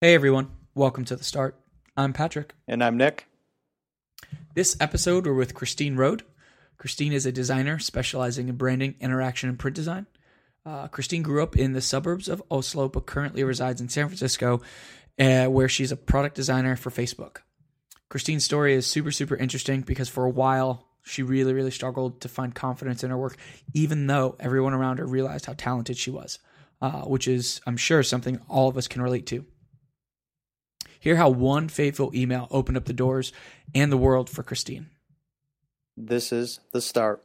Hey everyone, welcome to The Start. I'm Patrick. And I'm Nick. This episode we're with Christine Rode. Christine is a designer specializing in branding, interaction, and print design. Christine grew up in the suburbs of Oslo, but currently resides in San Francisco, where she's a product designer for Facebook. Christine's story is super interesting because for a while she really struggled to find confidence in her work, even though everyone around her realized how talented she was, which is, I'm sure, something all of us can relate to. Hear how one fateful email opened up the doors and the world for Christine. This is The Start.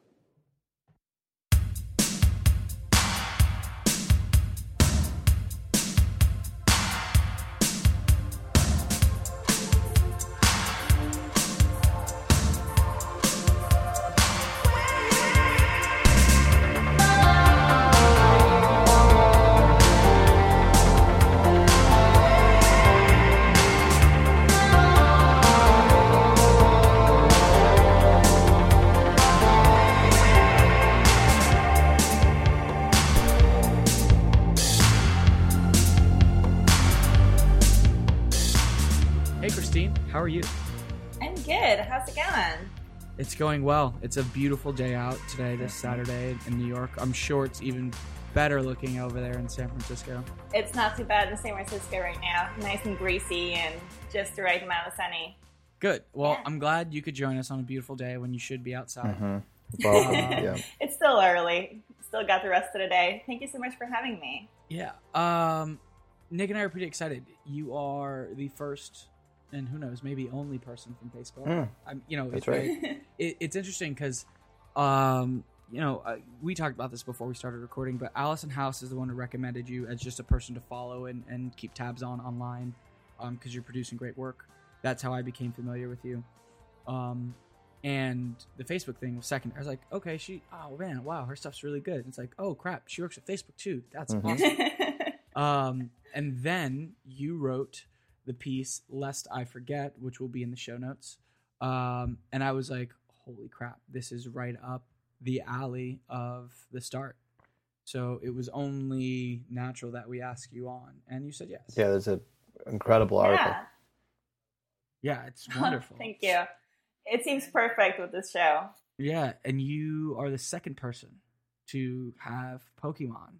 It's going well. It's a beautiful day out today, this Saturday in New York. I'm sure it's even better looking over there in San Francisco. It's not too bad in San Francisco right now. Nice and greasy and just the right amount of sunny. Good. Well, yeah. I'm glad you could join us on a beautiful day when you should be outside. Mm-hmm. Well, yeah. It's still early. Still got the rest of the day. Thank you so much for having me. Yeah. Nick and I are pretty excited. You are the first and who knows, maybe only person from Facebook. It's interesting because, we talked about this before we started recording, but Allison House is the one who recommended you as just a person to follow and keep tabs on online because you're producing great work. That's how I became familiar with you. And the Facebook thing was second. I was like, okay, her stuff's really good. And it's like, oh crap, she works at Facebook too. That's awesome. And then you wrote the piece Lest I Forget, which will be in the show notes. And I was like, holy crap, this is right up the alley of The Start. So it was only natural that we ask you on. And you said yes. Yeah, there's an incredible article. Yeah, it's wonderful. Thank you. It seems perfect with this show. Yeah, and you are the second person to have Pokemon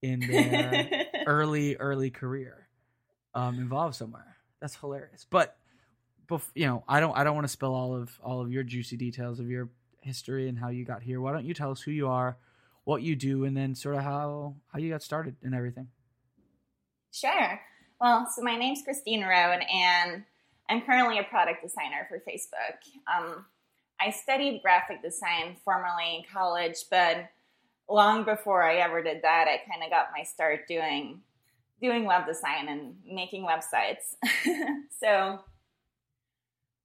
in their early career. Involved somewhere. That's hilarious. But I don't want to spill all of your juicy details of your history and how you got here. Why don't you tell us who you are, what you do, and then sort of how you got started and everything? Sure. Well, so my name's Christine Rode, and I'm currently a product designer for Facebook. I studied graphic design formerly in college, but long before I ever did that, I kind of got my start doing web design and making websites. So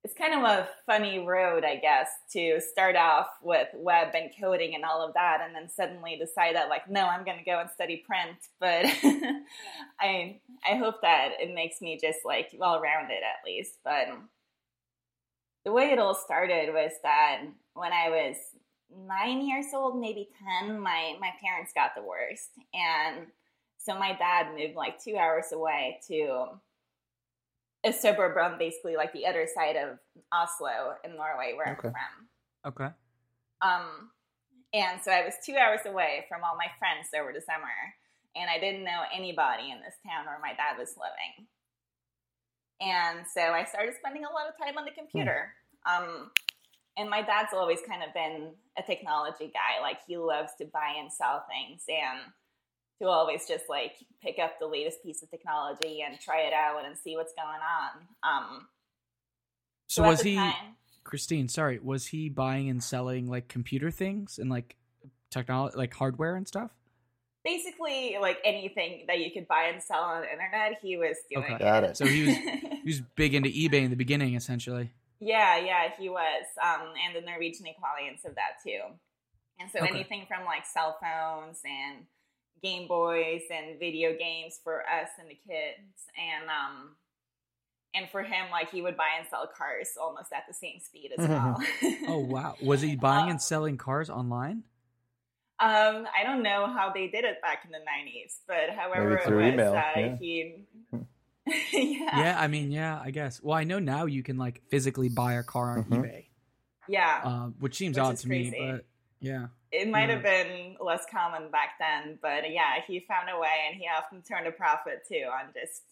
it's kind of a funny road, I guess, to start off with web and coding and all of that, and then suddenly decide that, like, no, I'm going to go and study print. But I hope that it makes me just, like, well-rounded at least. But the way it all started was that when I was 9 years old, maybe 10, my parents got divorced, and so my dad moved like 2 hours away to a suburb on basically like the other side of Oslo in Norway, where I'm from. Okay. And so I was 2 hours away from all my friends over the summer, and I didn't know anybody in this town where my dad was living. And so I started spending a lot of time on the computer. And my dad's always kind of been a technology guy. Like, he loves to buy and sell things, and to always just, like, pick up the latest piece of technology and try it out and see what's going on. So was he, Christine, sorry, was he buying and selling, like, computer things and, like, technology, like, hardware and stuff? Basically, like, anything that you could buy and sell on the internet, he was doing. Okay. Got it. So he was big into eBay in the beginning, essentially. Yeah, he was. And the Norwegian equivalents of that, too. And so anything from, like, cell phones and Game Boys and video games for us and the kids, and for him, like, he would buy and sell cars almost at the same speed as well. Oh wow! Was he buying and selling cars online? I don't know how they did it back in the 90s, but however it was, he Yeah, I mean, yeah, I guess. Well, I know now you can like physically buy a car on eBay. Yeah. Which seems odd to me, but yeah. It might have been less common back then, but yeah, he found a way, and he often turned a profit too on just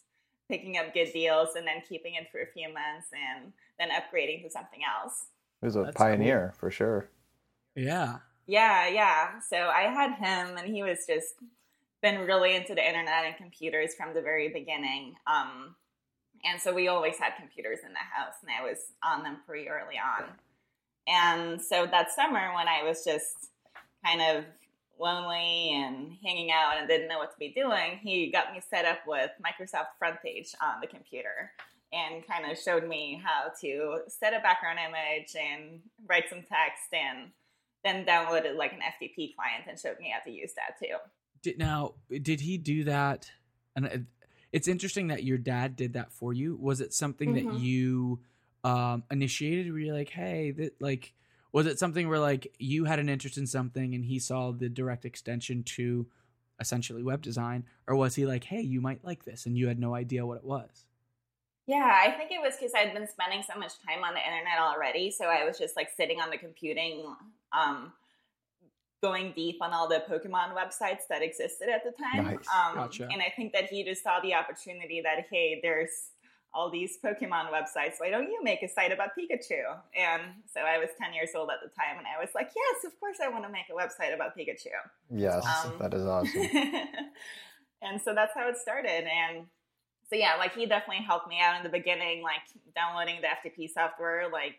picking up good deals and then keeping it for a few months and then upgrading to something else. He was a pioneer for sure. Yeah. Yeah, yeah. So I had him, and he was just been really into the internet and computers from the very beginning. And so we always had computers in the house, and I was on them pretty early on. And so that summer when I was just kind of lonely and hanging out and didn't know what to be doing, he got me set up with Microsoft Front Page on the computer and kind of showed me how to set a background image and write some text, and then downloaded like an FTP client and showed me how to use that too. Now, did he do that? And it's interesting that your dad did that for you. Was it something that you initiated? Were you like, hey, that like, was it something where like you had an interest in something and he saw the direct extension to essentially web design, or was he like, hey, you might like this, and you had no idea what it was? Yeah, I think it was because I'd been spending so much time on the internet already. So I was just like sitting on the computing, going deep on all the Pokemon websites that existed at the time. Nice. Gotcha. And I think that he just saw the opportunity that, hey, there's all these Pokemon websites. Why don't you make a site about Pikachu? And so I was 10 years old at the time, and I was like, yes, of course I want to make a website about Pikachu. Yes, that is awesome. And so that's how it started. And so, yeah, like he definitely helped me out in the beginning, like downloading the FTP software, like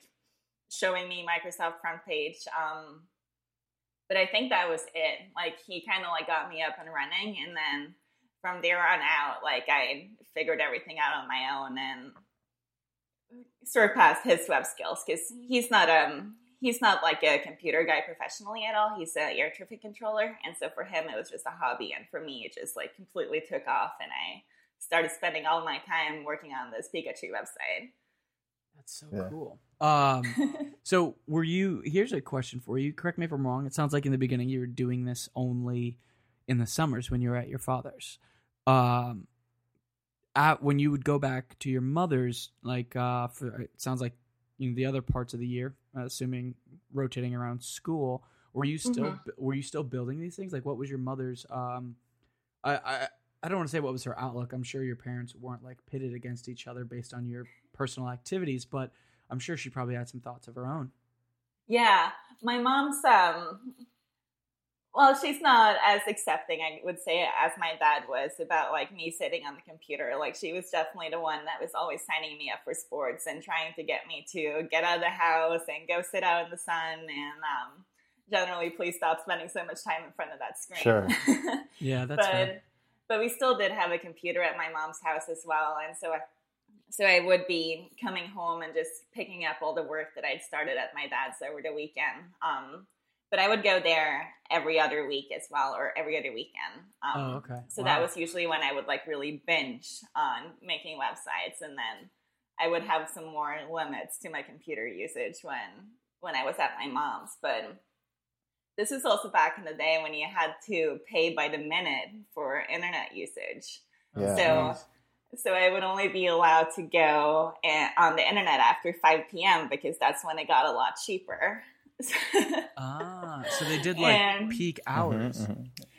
showing me Microsoft Front Page. But I think that was it. Like he kind of like got me up and running, and then from there on out, like I figured everything out on my own and surpassed his web skills, because he's not like a computer guy professionally at all. He's an air traffic controller, and so for him it was just a hobby, and for me it just like completely took off, and I started spending all my time working on this Pikachu website. That's so cool. So were you, here's a question for you, correct me if I'm wrong. It sounds like in the beginning you were doing this only in the summers when you were at your father's. When you would go back to your mother's, like, for, it sounds like, you know, the other parts of the year, assuming rotating around school, were you still building these things? Like what was your mother's, I don't want to say what was her outlook. I'm sure your parents weren't like pitted against each other based on your personal activities, but I'm sure she probably had some thoughts of her own. Yeah. My mom's, well, she's not as accepting, I would say, as my dad was about like me sitting on the computer. Like she was definitely the one that was always signing me up for sports and trying to get me to get out of the house and go sit out in the sun and, generally please stop spending so much time in front of that screen. Sure. Yeah, that's fair. But we still did have a computer at my mom's house as well. And so I would be coming home and just picking up all the work that I'd started at my dad's over the weekend. But I would go there every other week as well, or every other weekend. So that was usually when I would like really binge on making websites. And then I would have some more limits to my computer usage when I was at my mom's. But this is also back in the day when you had to pay by the minute for internet usage. Yeah, so I would only be allowed to go on the internet after 5 p.m. because that's when it got a lot cheaper. So they did like peak hours.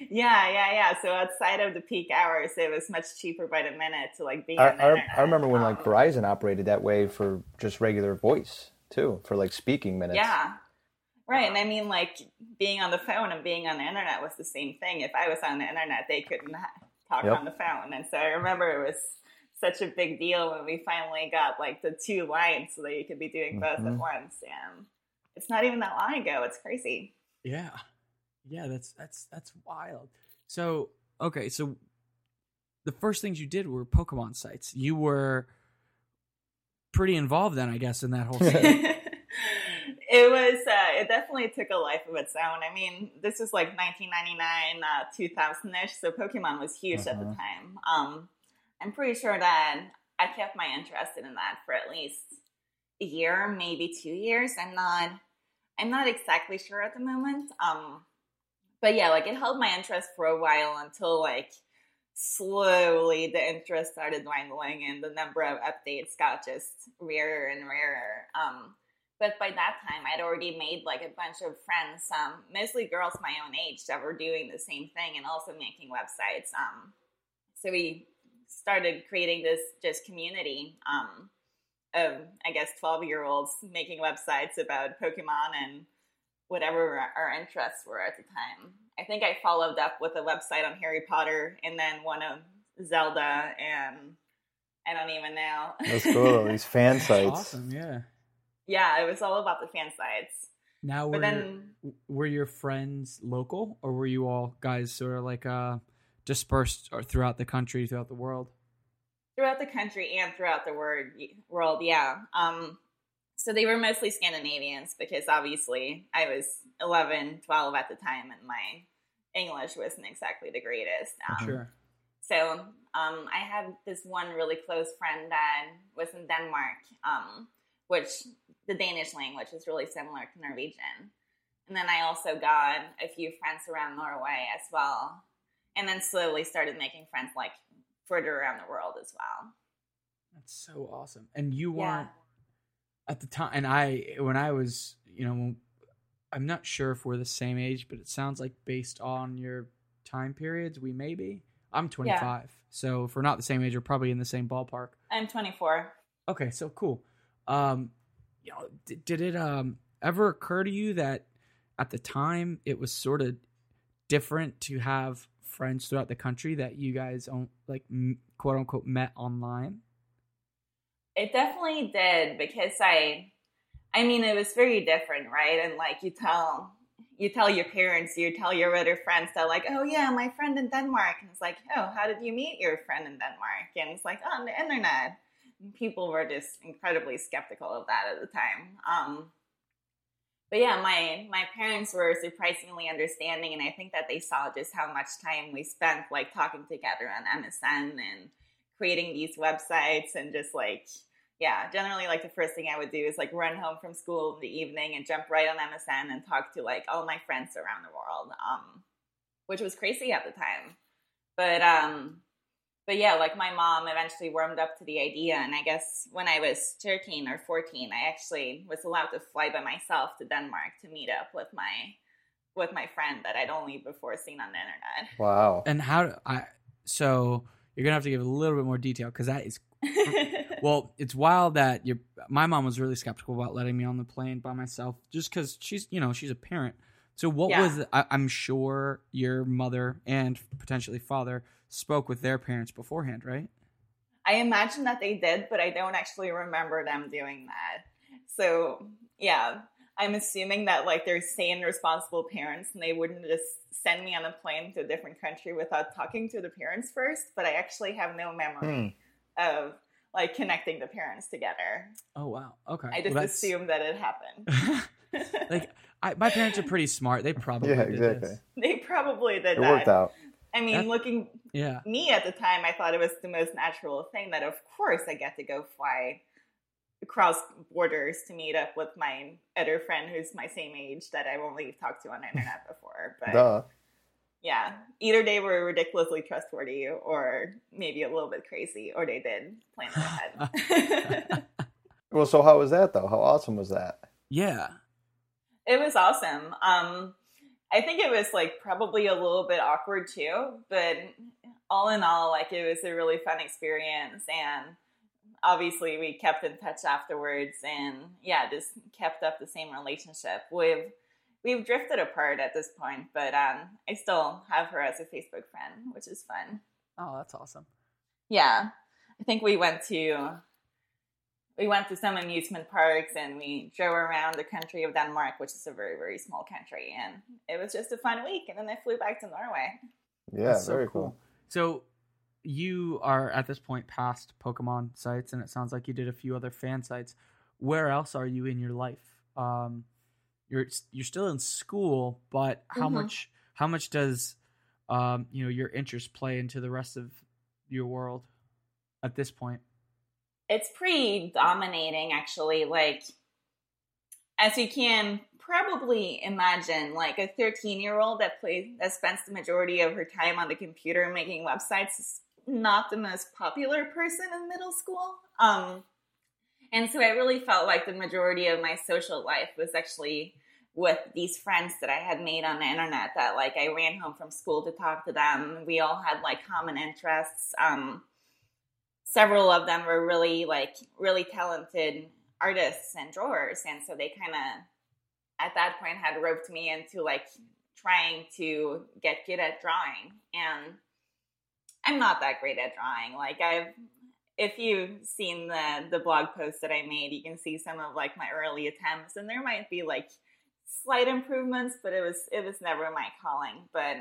Yeah. So outside of the peak hours, it was much cheaper by the minute to like be on the internet. I remember when like Verizon operated that way for just regular voice too, for like speaking minutes. Yeah. Right, and I mean, like, being on the phone and being on the internet was the same thing. If I was on the internet, they couldn't talk on the phone. And so I remember it was such a big deal when we finally got, like, the two lines so that you could be doing both at once. And it's not even that long ago. It's crazy. Yeah. Yeah, that's wild. So, okay, so the first things you did were Pokemon sites. You were pretty involved then, I guess, in that whole thing. It was, it definitely took a life of its own. I mean, this was like 1999, 2000-ish, so Pokemon was huge at the time. I'm pretty sure that I kept my interest in that for at least a year, maybe 2 years. I'm not exactly sure at the moment. But yeah, like it held my interest for a while until like slowly the interest started dwindling and the number of updates got just rarer and rarer. But by that time, I'd already made like a bunch of friends, mostly girls my own age, that were doing the same thing and also making websites. So we started creating this just community of, I guess, 12-year-olds making websites about Pokemon and whatever our interests were at the time. I think I followed up with a website on Harry Potter and then one of Zelda, and I don't even know. That's cool. These fan sites. Awesome, yeah. Yeah, it was all about the fan sites. Now, were your friends local, or were you all guys sort of like dispersed or throughout the country, throughout the world? Throughout the country and throughout the world, yeah. So they were mostly Scandinavians because obviously I was 11, 12 at the time, and my English wasn't exactly the greatest. Sure. So I had this one really close friend that was in Denmark, which the Danish language is really similar to Norwegian. And then I also got a few friends around Norway as well. And then slowly started making friends like further around the world as well. That's so awesome. And you weren't at the time. And I'm not sure if we're the same age, but it sounds like based on your time periods, we may be. I'm 25. Yeah. So if we're not the same age, we're probably in the same ballpark. I'm 24. Okay, so cool. Did it ever occur to you that at the time it was sort of different to have friends throughout the country that you guys like quote unquote met online? It definitely did, because I mean it was very different, right? And like you tell your parents, you tell your other friends that like, oh yeah, my friend in Denmark, and it's like, oh, how did you meet your friend in Denmark? And it's like, oh, on the internet. People were just incredibly skeptical of that at the time. But yeah, my parents were surprisingly understanding, and I think that they saw just how much time we spent like talking together on MSN and creating these websites, and just like, yeah, generally like the first thing I would do is like run home from school in the evening and jump right on MSN and talk to like all my friends around the world, which was crazy at the time. But yeah, like my mom eventually warmed up to the idea, and I guess when I was 13 or 14, I actually was allowed to fly by myself to Denmark to meet up with my friend that I'd only before seen on the internet. Wow! And so you're gonna have to give a little bit more detail, because that is well, it's wild that my mom was really skeptical about letting me on the plane by myself, just because she's a parent. So what was – I'm sure your mother and potentially father spoke with their parents beforehand, right? I imagine that they did, but I don't actually remember them doing that. So, yeah, I'm assuming that, like, they're sane, responsible parents, and they wouldn't just send me on a plane to a different country without talking to the parents first. But I actually have no memory of – like connecting the parents together. Oh, wow. Okay. I just assumed that it happened. My parents are pretty smart. They probably did this. They probably did that. It worked out. I mean, me at the time, I thought it was the most natural thing that, of course, I get to go fly across borders to meet up with my other friend who's my same age that I've only talked to on the internet before. But yeah, either they were ridiculously trustworthy or maybe a little bit crazy, or they did plan ahead. Well, so how was that, though? How awesome was that? Yeah. It was awesome. I think it was, like, probably a little bit awkward, too. But all in all, like, it was a really fun experience. And obviously we kept in touch afterwards and, yeah, just kept up the same relationship with... We've drifted apart at this point, but I still have her as a Facebook friend, which is fun. Oh, that's awesome. Yeah. I think we went to some amusement parks, and we drove around the country of Denmark, which is a very, very small country. And it was just a fun week. And then I flew back to Norway. Yeah, that's very cool. So you are at this point past Pokemon sites, and it sounds like you did a few other fan sites. Where else are you in your life? You're still in school, but how much does your interest play into the rest of your world at this point? It's pretty dominating, actually. Like, as you can probably imagine like a 13-year-old that spends the majority of her time on the computer making websites is not the most popular person in middle school. And so I really felt like the majority of my social life was actually with these friends that I had made on the internet that like I ran home from school to talk to them. We all had like common interests. Several of them were really talented artists and drawers. And so they kind of, at that point, had roped me into like trying to get good at drawing. And I'm not that great at drawing. Like if you've seen the blog post that I made, you can see some of like my early attempts, and there might be like slight improvements, but it was never my calling. But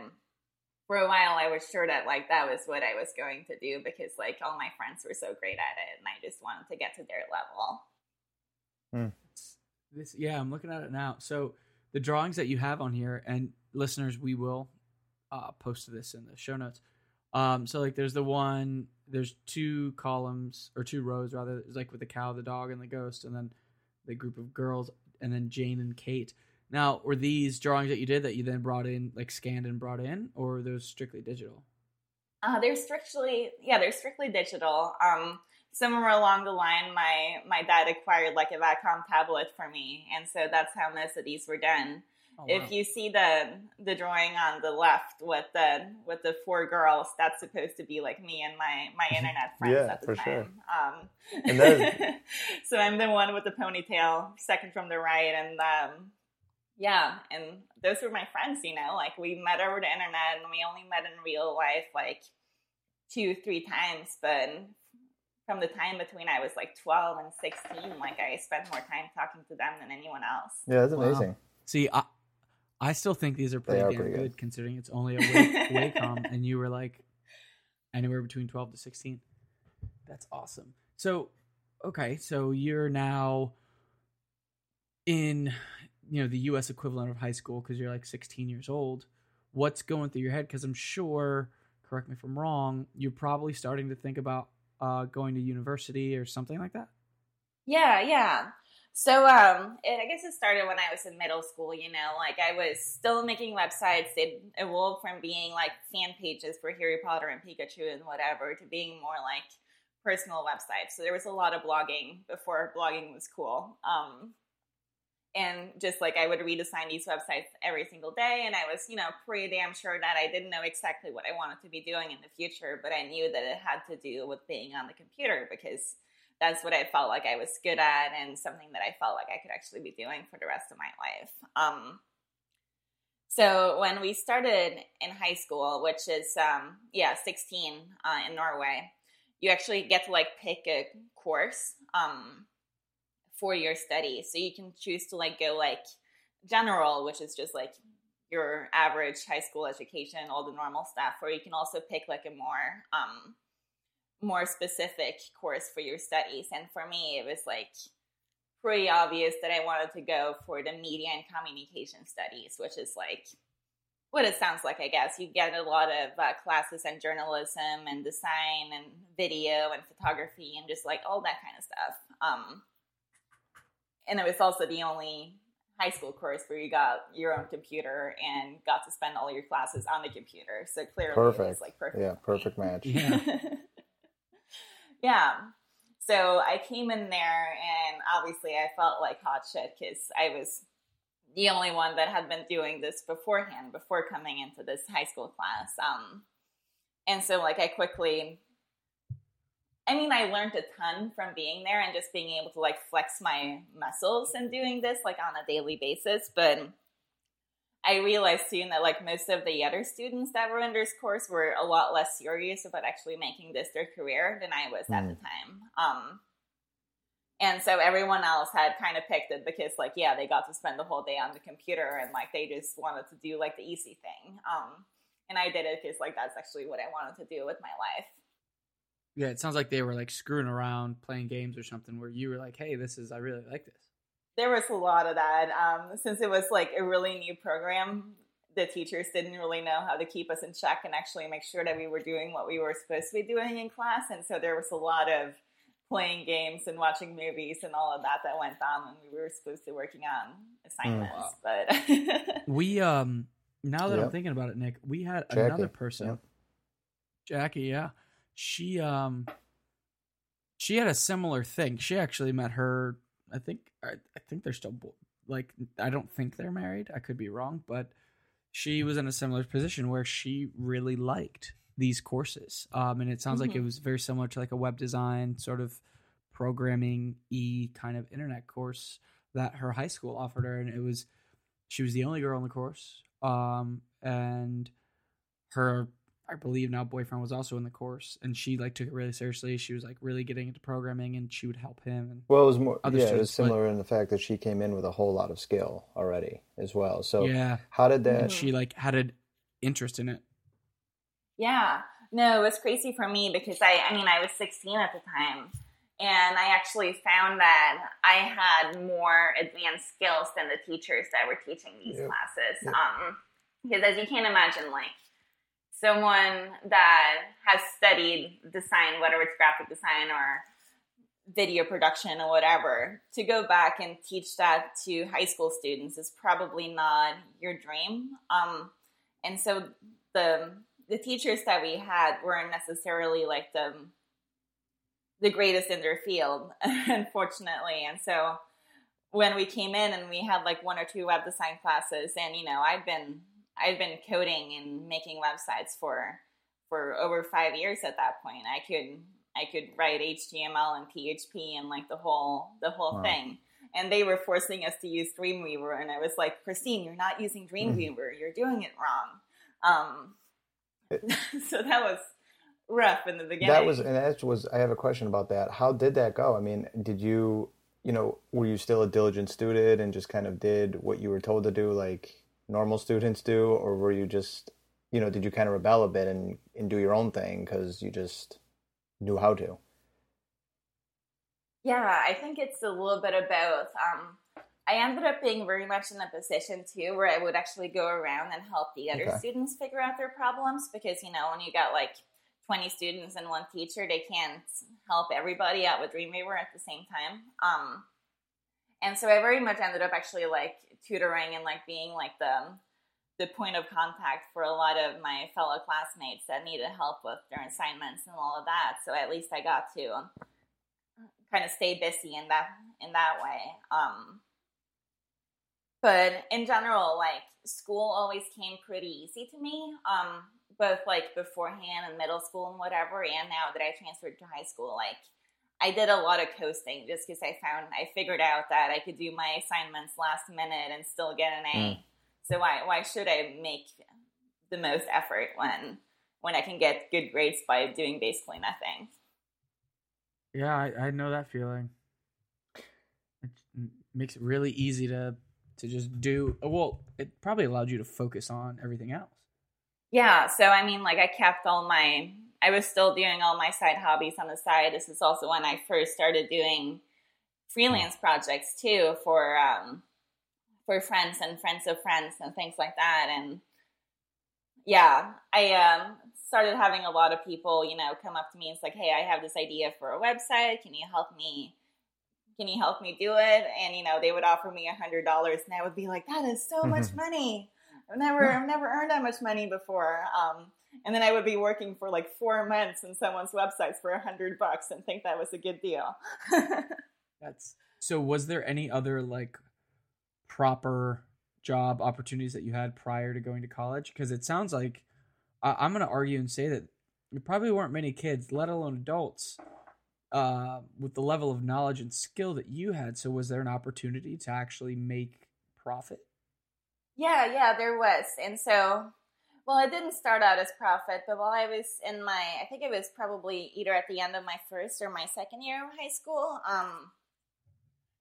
for a while, I was sure that like that was what I was going to do because like all my friends were so great at it, and I just wanted to get to their level. I'm looking at it now. So the drawings that you have on here, and listeners, we will post this in the show notes. So like there's two columns or two rows rather. It's like with the cow, the dog, and the ghost, and then the group of girls, and then Jane and Kate. Now, were these drawings that you did that you then brought in, like scanned and brought in, or were those strictly digital? They're strictly digital. Somewhere along the line, my dad acquired like a Wacom tablet for me, and so that's how most of these were done. Oh, wow. If you see the drawing on the left with the four girls, that's supposed to be like me and my internet friends at the time. Sure. And so I'm the one with the ponytail, second from the right, and and those were my friends. You know, like we met over the internet, and we only met in real life like 2-3 times, but from the time between I was like 12 and 16, like I spent more time talking to them than anyone else. Yeah, that's amazing. Wow. See, I still think these are pretty damn good, considering it's only a Wacom, and you were like anywhere between 12 to 16. That's awesome. So, okay, so you're now in, you know, the U.S. equivalent of high school because you're like 16 years old. What's going through your head? Because I'm sure, correct me if I'm wrong, you're probably starting to think about going to university or something like that? Yeah. So I guess it started when I was in middle school, you know, like I was still making websites. It evolved from being like fan pages for Harry Potter and Pikachu and whatever to being more like personal websites. So there was a lot of blogging before blogging was cool. And just like I would redesign these websites every single day. And I was, you know, pretty damn sure that I didn't know exactly what I wanted to be doing in the future. But I knew that it had to do with being on the computer because that's what I felt like I was good at and something that I felt like I could actually be doing for the rest of my life. So when we started in high school, which is, 16 in Norway, you actually get to like pick a course for your study. So you can choose to like go like general, which is just like your average high school education, all the normal stuff, or you can also pick like a more more specific course for your studies. And for me, it was like pretty obvious that I wanted to go for the media and communication studies, which is like what it sounds like, I guess. You get a lot of classes on journalism and design and video and photography and just like all that kind of stuff. And it was also the only high school course where you got your own computer and got to spend all your classes on the computer. So clearly it was like perfect. Yeah, perfect match. Yeah. Yeah. So I came in there and obviously I felt like hot shit because I was the only one that had been doing this beforehand, before coming into this high school class. And so like I quickly... I learned a ton from being there and just being able to like flex my muscles and doing this like on a daily basis. But I realized soon that like most of the other students that were in this course were a lot less serious about actually making this their career than I was at the time. And so everyone else had kind of picked it because like, yeah, they got to spend the whole day on the computer and like they just wanted to do like the easy thing. And I did it because like that's actually what I wanted to do with my life. Yeah, it sounds like they were like screwing around, playing games or something where you were like, hey, I really like this. There was a lot of that. Since it was like a really new program, the teachers didn't really know how to keep us in check and actually make sure that we were doing what we were supposed to be doing in class. And so there was a lot of playing games and watching movies and all of that that went on when we were supposed to working on assignments. But we now that I'm thinking about it, Nick, we had another person, Jackie. Yeah, she had a similar thing. She actually met her. I think they're still like I don't think they're married. I could be wrong, but she was in a similar position where she really liked these courses. And it sounds like it was very similar to like a web design sort of programming kind of internet course that her high school offered her. And she was the only girl in the course. And her, I believe now boyfriend was also in the course, and she like took it really seriously. She was like really getting into programming, and she would help him. And well, it was more, it was similar in the fact that she came in with a whole lot of skill already as well. So how did that, and she like had an interest in it. Yeah, no, it was crazy for me because I was 16 at the time, and I actually found that I had more advanced skills than the teachers that were teaching these classes. Because as you can imagine, like someone that has studied design, whether it's graphic design or video production or whatever, to go back and teach that to high school students is probably not your dream. And so the teachers that we had weren't necessarily like the greatest in their field, unfortunately. And so when we came in and we had like one or two web design classes, and I'd been coding and making websites for over 5 years at that point. I could write HTML and PHP and like the whole wow. thing. And they were forcing us to use Dreamweaver, and I was like, Christine, you're not using Dreamweaver, you're doing it wrong. So that was rough in the beginning. I have a question about that. How did that go? I mean, did you, were you still a diligent student and just kind of did what you were told to do like normal students do? Or were you just, did you kind of rebel a bit and do your own thing because you just knew how to? Yeah, I think it's a little bit of both. I ended up being very much in a position, too, where I would actually go around and help the other students figure out their problems because, when you got like 20 students and one teacher, they can't help everybody out with Dreamweaver at the same time. And so I very much ended up actually like tutoring and like being like the point of contact for a lot of my fellow classmates that needed help with their assignments and all of that. So at least I got to kind of stay busy in that way. But in general, like school always came pretty easy to me, both like beforehand and middle school and whatever. And now that I transferred to high school, like I did a lot of coasting just because I figured out that I could do my assignments last minute and still get an A. So why should I make the most effort when I can get good grades by doing basically nothing? Yeah, I know that feeling. It makes it really easy to just do, well, it probably allowed you to focus on everything else. Yeah. So, I kept I was still doing all my side hobbies on the side. This is also when I first started doing freelance projects too for friends and friends of friends and things like that. And yeah, I started having a lot of people, come up to me and it's like, hey, I have this idea for a website. Can you help me do it? And, they would offer me $100 and I would be like, that is so much money. I've never earned that much money before. And then I would be working for like 4 months on someone's websites for $100 and think that was a good deal. So was there any other like proper job opportunities that you had prior to going to college? Cause it sounds like I'm going to argue and say that there probably weren't many kids, let alone adults, with the level of knowledge and skill that you had. So was there an opportunity to actually make profit? Yeah, there was. And so, well, it didn't start out as profit, but while I was in I think it was probably either at the end of my first or my second year of high school,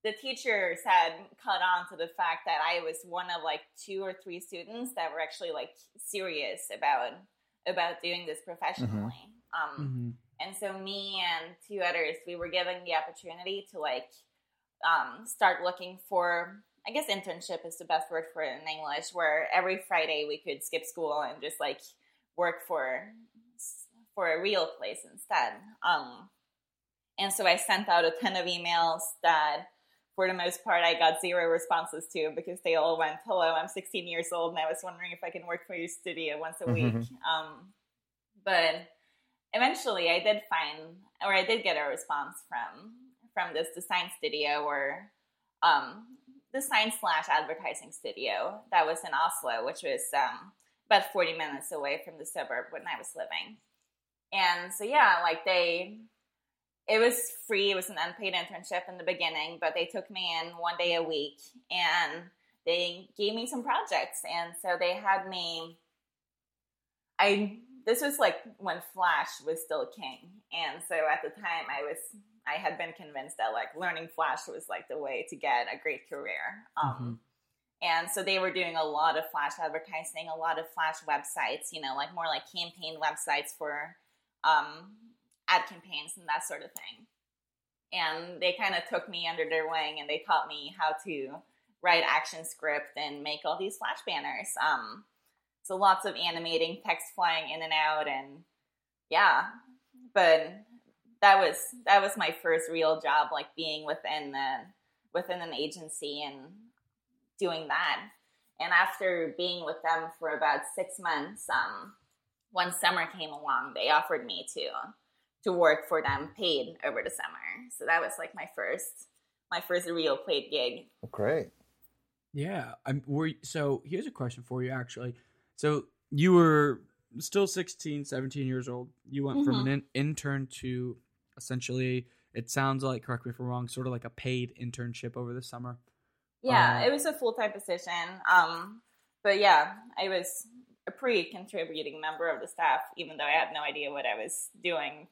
the teachers had caught on to the fact that I was one of like 2 or 3 students that were actually like serious about doing this professionally. And so me and 2 others, we were given the opportunity to like start looking for, I guess internship is the best word for it in English, where every Friday we could skip school and just like work for a real place instead. And so I sent out a ton of emails that, for the most part, I got zero responses to because they all went, hello, I'm 16 years old and I was wondering if I can work for your studio once a week. But eventually I did find, or I did get a response from this design studio or design/advertising studio that was in Oslo, which was about 40 minutes away from the suburb when I was living. And so, yeah, like they... It was free. It was an unpaid internship in the beginning, but they took me in one day a week and they gave me some projects. And so they had me, this was like when Flash was still king. And so at the time I had been convinced that like learning Flash was like the way to get a great career. And so they were doing a lot of Flash advertising, a lot of Flash websites, you know, like more like campaign websites for, ad campaigns and that sort of thing. And they kind of took me under their wing and they taught me how to write action script and make all these Flash banners. So lots of animating text flying in and out, and yeah, but that was my first real job, like being within an agency and doing that. And after being with them for about 6 months, when summer came along, they offered me to work for them paid over the summer. So that was like my first real paid gig. Great. Yeah. So here's a question for you, actually. So you were still 16, 17 years old. You went from an intern to essentially, it sounds like, correct me if I'm wrong, sort of like a paid internship over the summer. Yeah, it was a full-time position. But yeah, I was a pretty contributing member of the staff, even though I had no idea what I was doing.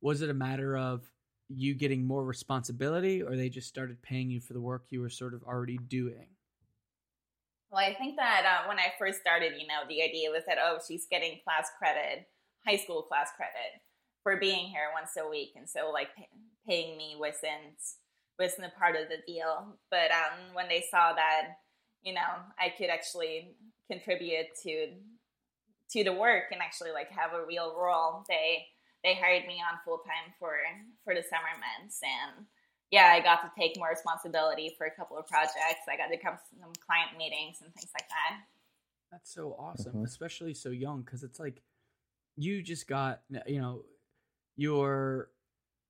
Was it a matter of you getting more responsibility, or they just started paying you for the work you were sort of already doing? Well, I think that when I first started, you know, the idea was that, oh, she's getting class credit, high school class credit, for being here once a week. And so like paying me wasn't a part of the deal. But when they saw that, you know, I could actually contribute to the work and actually like have a real role, They hired me on full time for the summer months. And yeah, I got to take more responsibility for a couple of projects. I got to come to some client meetings and things like that. That's so awesome, especially so young, because it's like you just got, you know, you're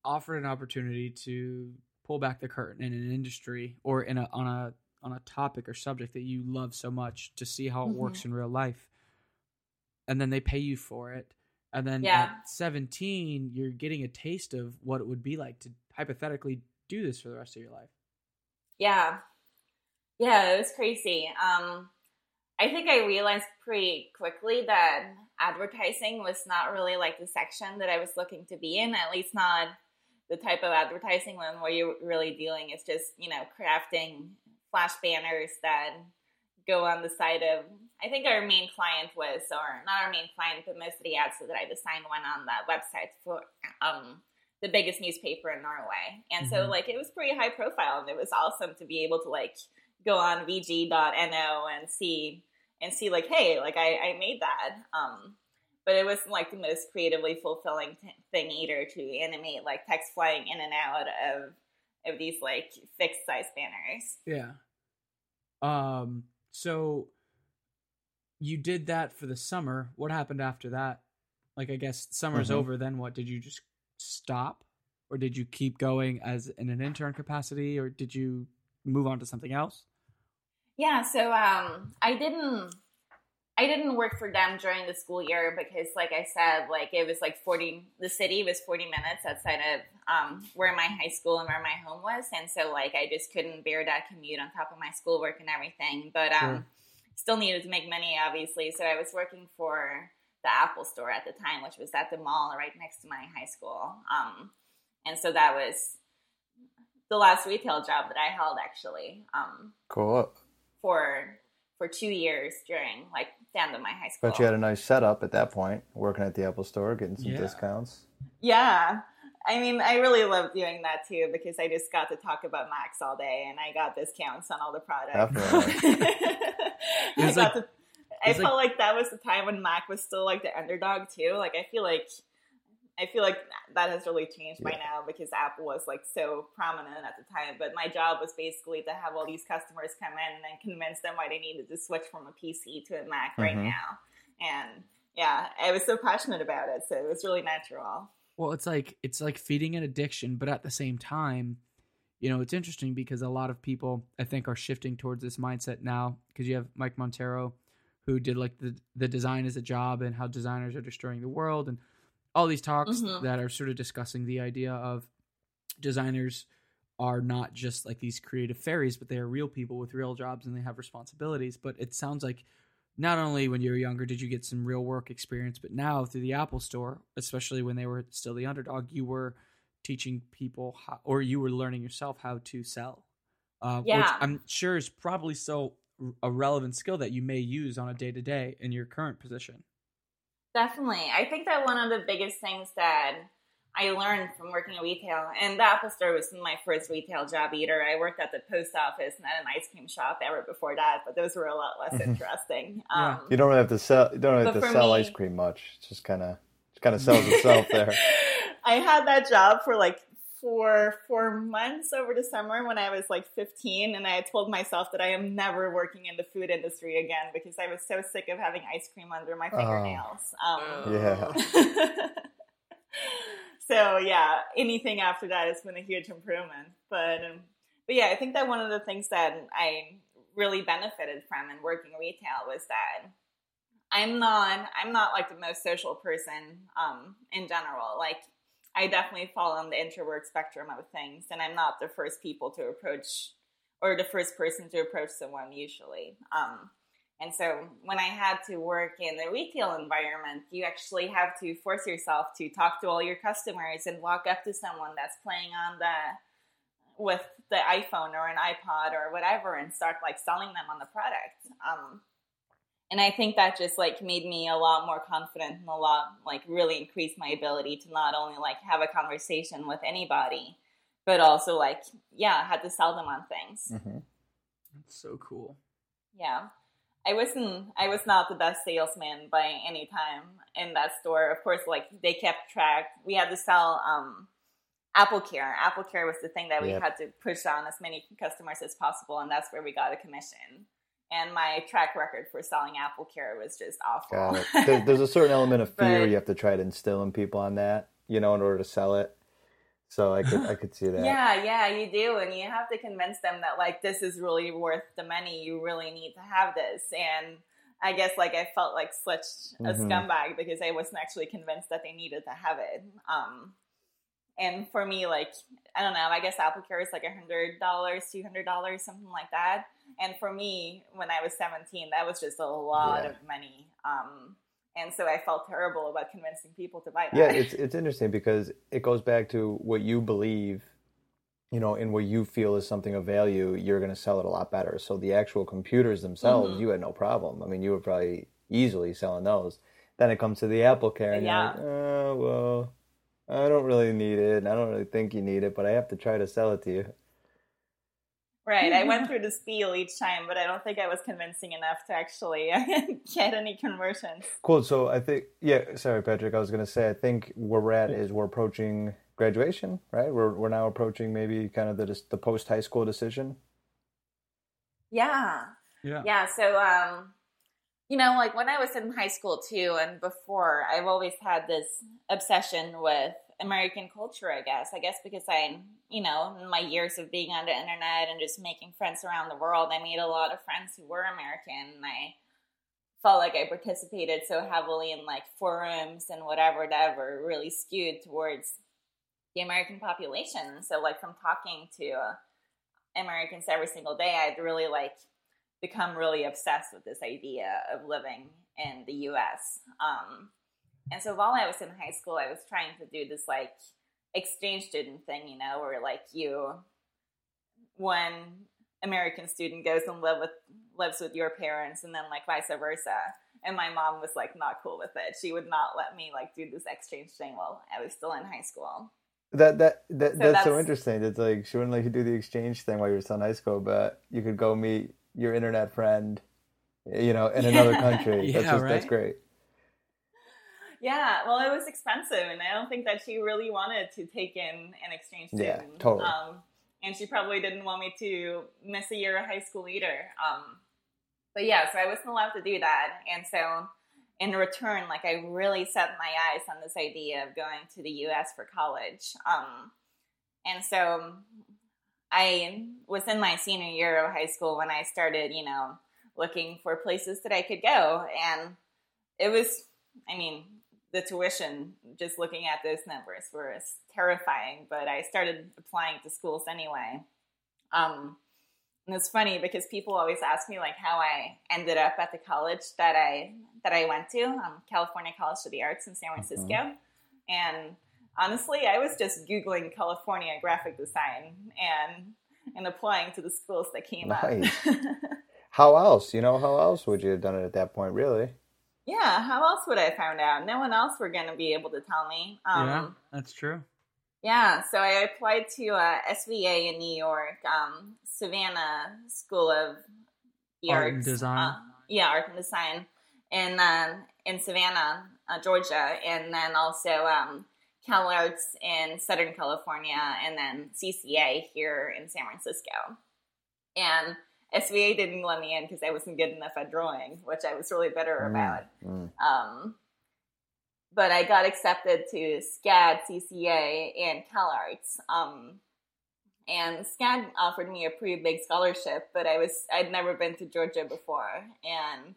offered an opportunity to pull back the curtain in an industry or on a topic or subject that you love so much, to see how it works in real life. And then they pay you for it. And then at 17, you're getting a taste of what it would be like to hypothetically do this for the rest of your life. Yeah. Yeah, it was crazy. I think I realized pretty quickly that advertising was not really like the section that I was looking to be in, at least not the type of advertising when what you're really doing is just, you know, crafting Flash banners that go on the side of, I think our main client was, or not our main client, but most of the ads that I designed went on that website for the biggest newspaper in Norway. And so like it was pretty high profile, and it was awesome to be able to like go on vg.no and see like, hey, like I made that. But it wasn't like the most creatively fulfilling thing either, to animate like text flying in and out of these like fixed size banners. Yeah. So you did that for the summer. What happened after that? Like, I guess summer's over. Then what? Did you just stop, or did you keep going as in an intern capacity, or did you move on to something else? Yeah. So, I didn't work for them during the school year because, like I said, like it was like 40, the city was 40 minutes outside of where my high school and where my home was. And so like I just couldn't bear that commute on top of my schoolwork and everything. But still needed to make money, obviously. So I was working for the Apple Store at the time, which was at the mall right next to my high school. And so that was the last retail job that I held, actually. Cool. For 2 years during like the end of my high school. But you had a nice setup at that point, working at the Apple Store, getting some discounts. Yeah. I mean, I really loved doing that too, because I just got to talk about Macs all day and I got discounts on all the products. I felt like that was the time when Mac was still like the underdog too. Like I feel like I feel like that has really changed by now because Apple was like so prominent at the time. But my job was basically to have all these customers come in and then convince them why they needed to switch from a PC to a Mac right now. And yeah, I was so passionate about it. So it was really natural. Well, it's like feeding an addiction, but at the same time, you know, it's interesting because a lot of people I think are shifting towards this mindset now because you have Mike Montero who did like the design is a job and how designers are destroying the world and all these talks that are sort of discussing the idea of designers are not just like these creative fairies, but they are real people with real jobs and they have responsibilities. But it sounds like not only when you were younger did you get some real work experience, but now through the Apple Store, especially when they were still the underdog, you were teaching people how, or you were learning yourself how to sell, which I'm sure is probably still a relevant skill that you may use on a day-to-day in your current position. Definitely. I think that one of the biggest things that I learned from working in retail, and the Apple Store was my first retail job either. I worked at the post office and at an ice cream shop ever before that, but those were a lot less interesting. You don't really have to sell. You don't have to sell ice cream much. It's just kind of sells itself there. I had that job for like four months over the summer when I was like 15, and I had told myself that I am never working in the food industry again because I was so sick of having ice cream under my fingernails. So yeah, anything after that has been a huge improvement. But yeah, I think that one of the things that I really benefited from in working retail was that I'm not like the most social person in general. Like, I definitely fall on the introvert spectrum of things, and I'm not the first people to approach or the first person to approach someone usually. And so when I had to work in the retail environment, you actually have to force yourself to talk to all your customers and walk up to someone that's playing on with the iPhone or an iPod or whatever and start like selling them on the product. And I think that just like made me a lot more confident and a lot like really increased my ability to not only like have a conversation with anybody, but also like, yeah, had to sell them on things. That's so cool. Yeah. I was not the best salesman by any time in that store. Of course, like they kept track. We had to sell AppleCare. AppleCare was the thing that we had to push on as many customers as possible, and that's where we got a commission. And my track record for selling AppleCare was just awful. There's a certain element of fear you have to try to instill in people on that, you know, in order to sell it. So I could see that. Yeah, you do. And you have to convince them that, like, this is really worth the money. You really need to have this. And I guess, like, I felt like such a scumbag because I wasn't actually convinced that they needed to have it. And for me, like, I don't know, I guess AppleCare is like $100, $200, something like that. And for me, when I was 17, that was just a lot of money. And so I felt terrible about convincing people to buy that. Yeah, it's interesting because it goes back to what you believe, you know, and what you feel is something of value, you're going to sell it a lot better. So the actual computers themselves, you had no problem. I mean, you were probably easily selling those. Then it comes to the AppleCare and you're like, oh, well, I don't really need it. And I don't really think you need it, but I have to try to sell it to you. Right. I went through the spiel each time, but I don't think I was convincing enough to actually get any conversions. Cool. So I think, sorry, Patrick. I was going to say, I think where we're at is we're approaching graduation, right? We're now approaching maybe kind of the post-high school decision. Yeah. So, you know, like when I was in high school too and before, I've always had this obsession with American culture, I guess because I, you know, in my years of being on the internet and just making friends around the world, I made a lot of friends who were American, and I felt like I participated so heavily in like forums and whatever that were really skewed towards the American population. So like from talking to Americans every single day, I'd really like become really obsessed with this idea of living in the U.S. And so while I was in high school, I was trying to do this like exchange student thing, you know, where like one American student goes and lives with your parents and then like vice versa. And my mom was like not cool with it. She would not let me like do this exchange thing while I was still in high school. That's so interesting. It's like she wouldn't let you do the exchange thing while you were still in high school, but you could go meet your internet friend, you know, in another country. That's great. Yeah, well, it was expensive, and I don't think that she really wanted to take in an exchange student. Yeah, totally. And she probably didn't want me to miss a year of high school either. But yeah, so I wasn't allowed to do that. And so in return, like, I really set my eyes on this idea of going to the U.S. for college. And so I was in my senior year of high school when I started, you know, looking for places that I could go. And it was, I mean, the tuition, just looking at those numbers, were terrifying, but I started applying to schools anyway. And it's funny because people always ask me, like, how I ended up at the college that I went to, California College of the Arts in San Francisco. Mm-hmm. And honestly, I was just Googling California graphic design and applying to the schools that came up. How else would you have done it at that point, really? Yeah, how else would I found out? No one else were going to be able to tell me. Yeah, that's true. Yeah, so I applied to SVA in New York, Savannah School of the Art Arts. And Design. Art and Design in Savannah, Georgia, and then also CalArts in Southern California, and then CCA here in San Francisco. And SVA didn't let me in because I wasn't good enough at drawing, which I was really bitter about. Mm. But I got accepted to SCAD, CCA, and CalArts. And SCAD offered me a pretty big scholarship, but I'd never been to Georgia before, and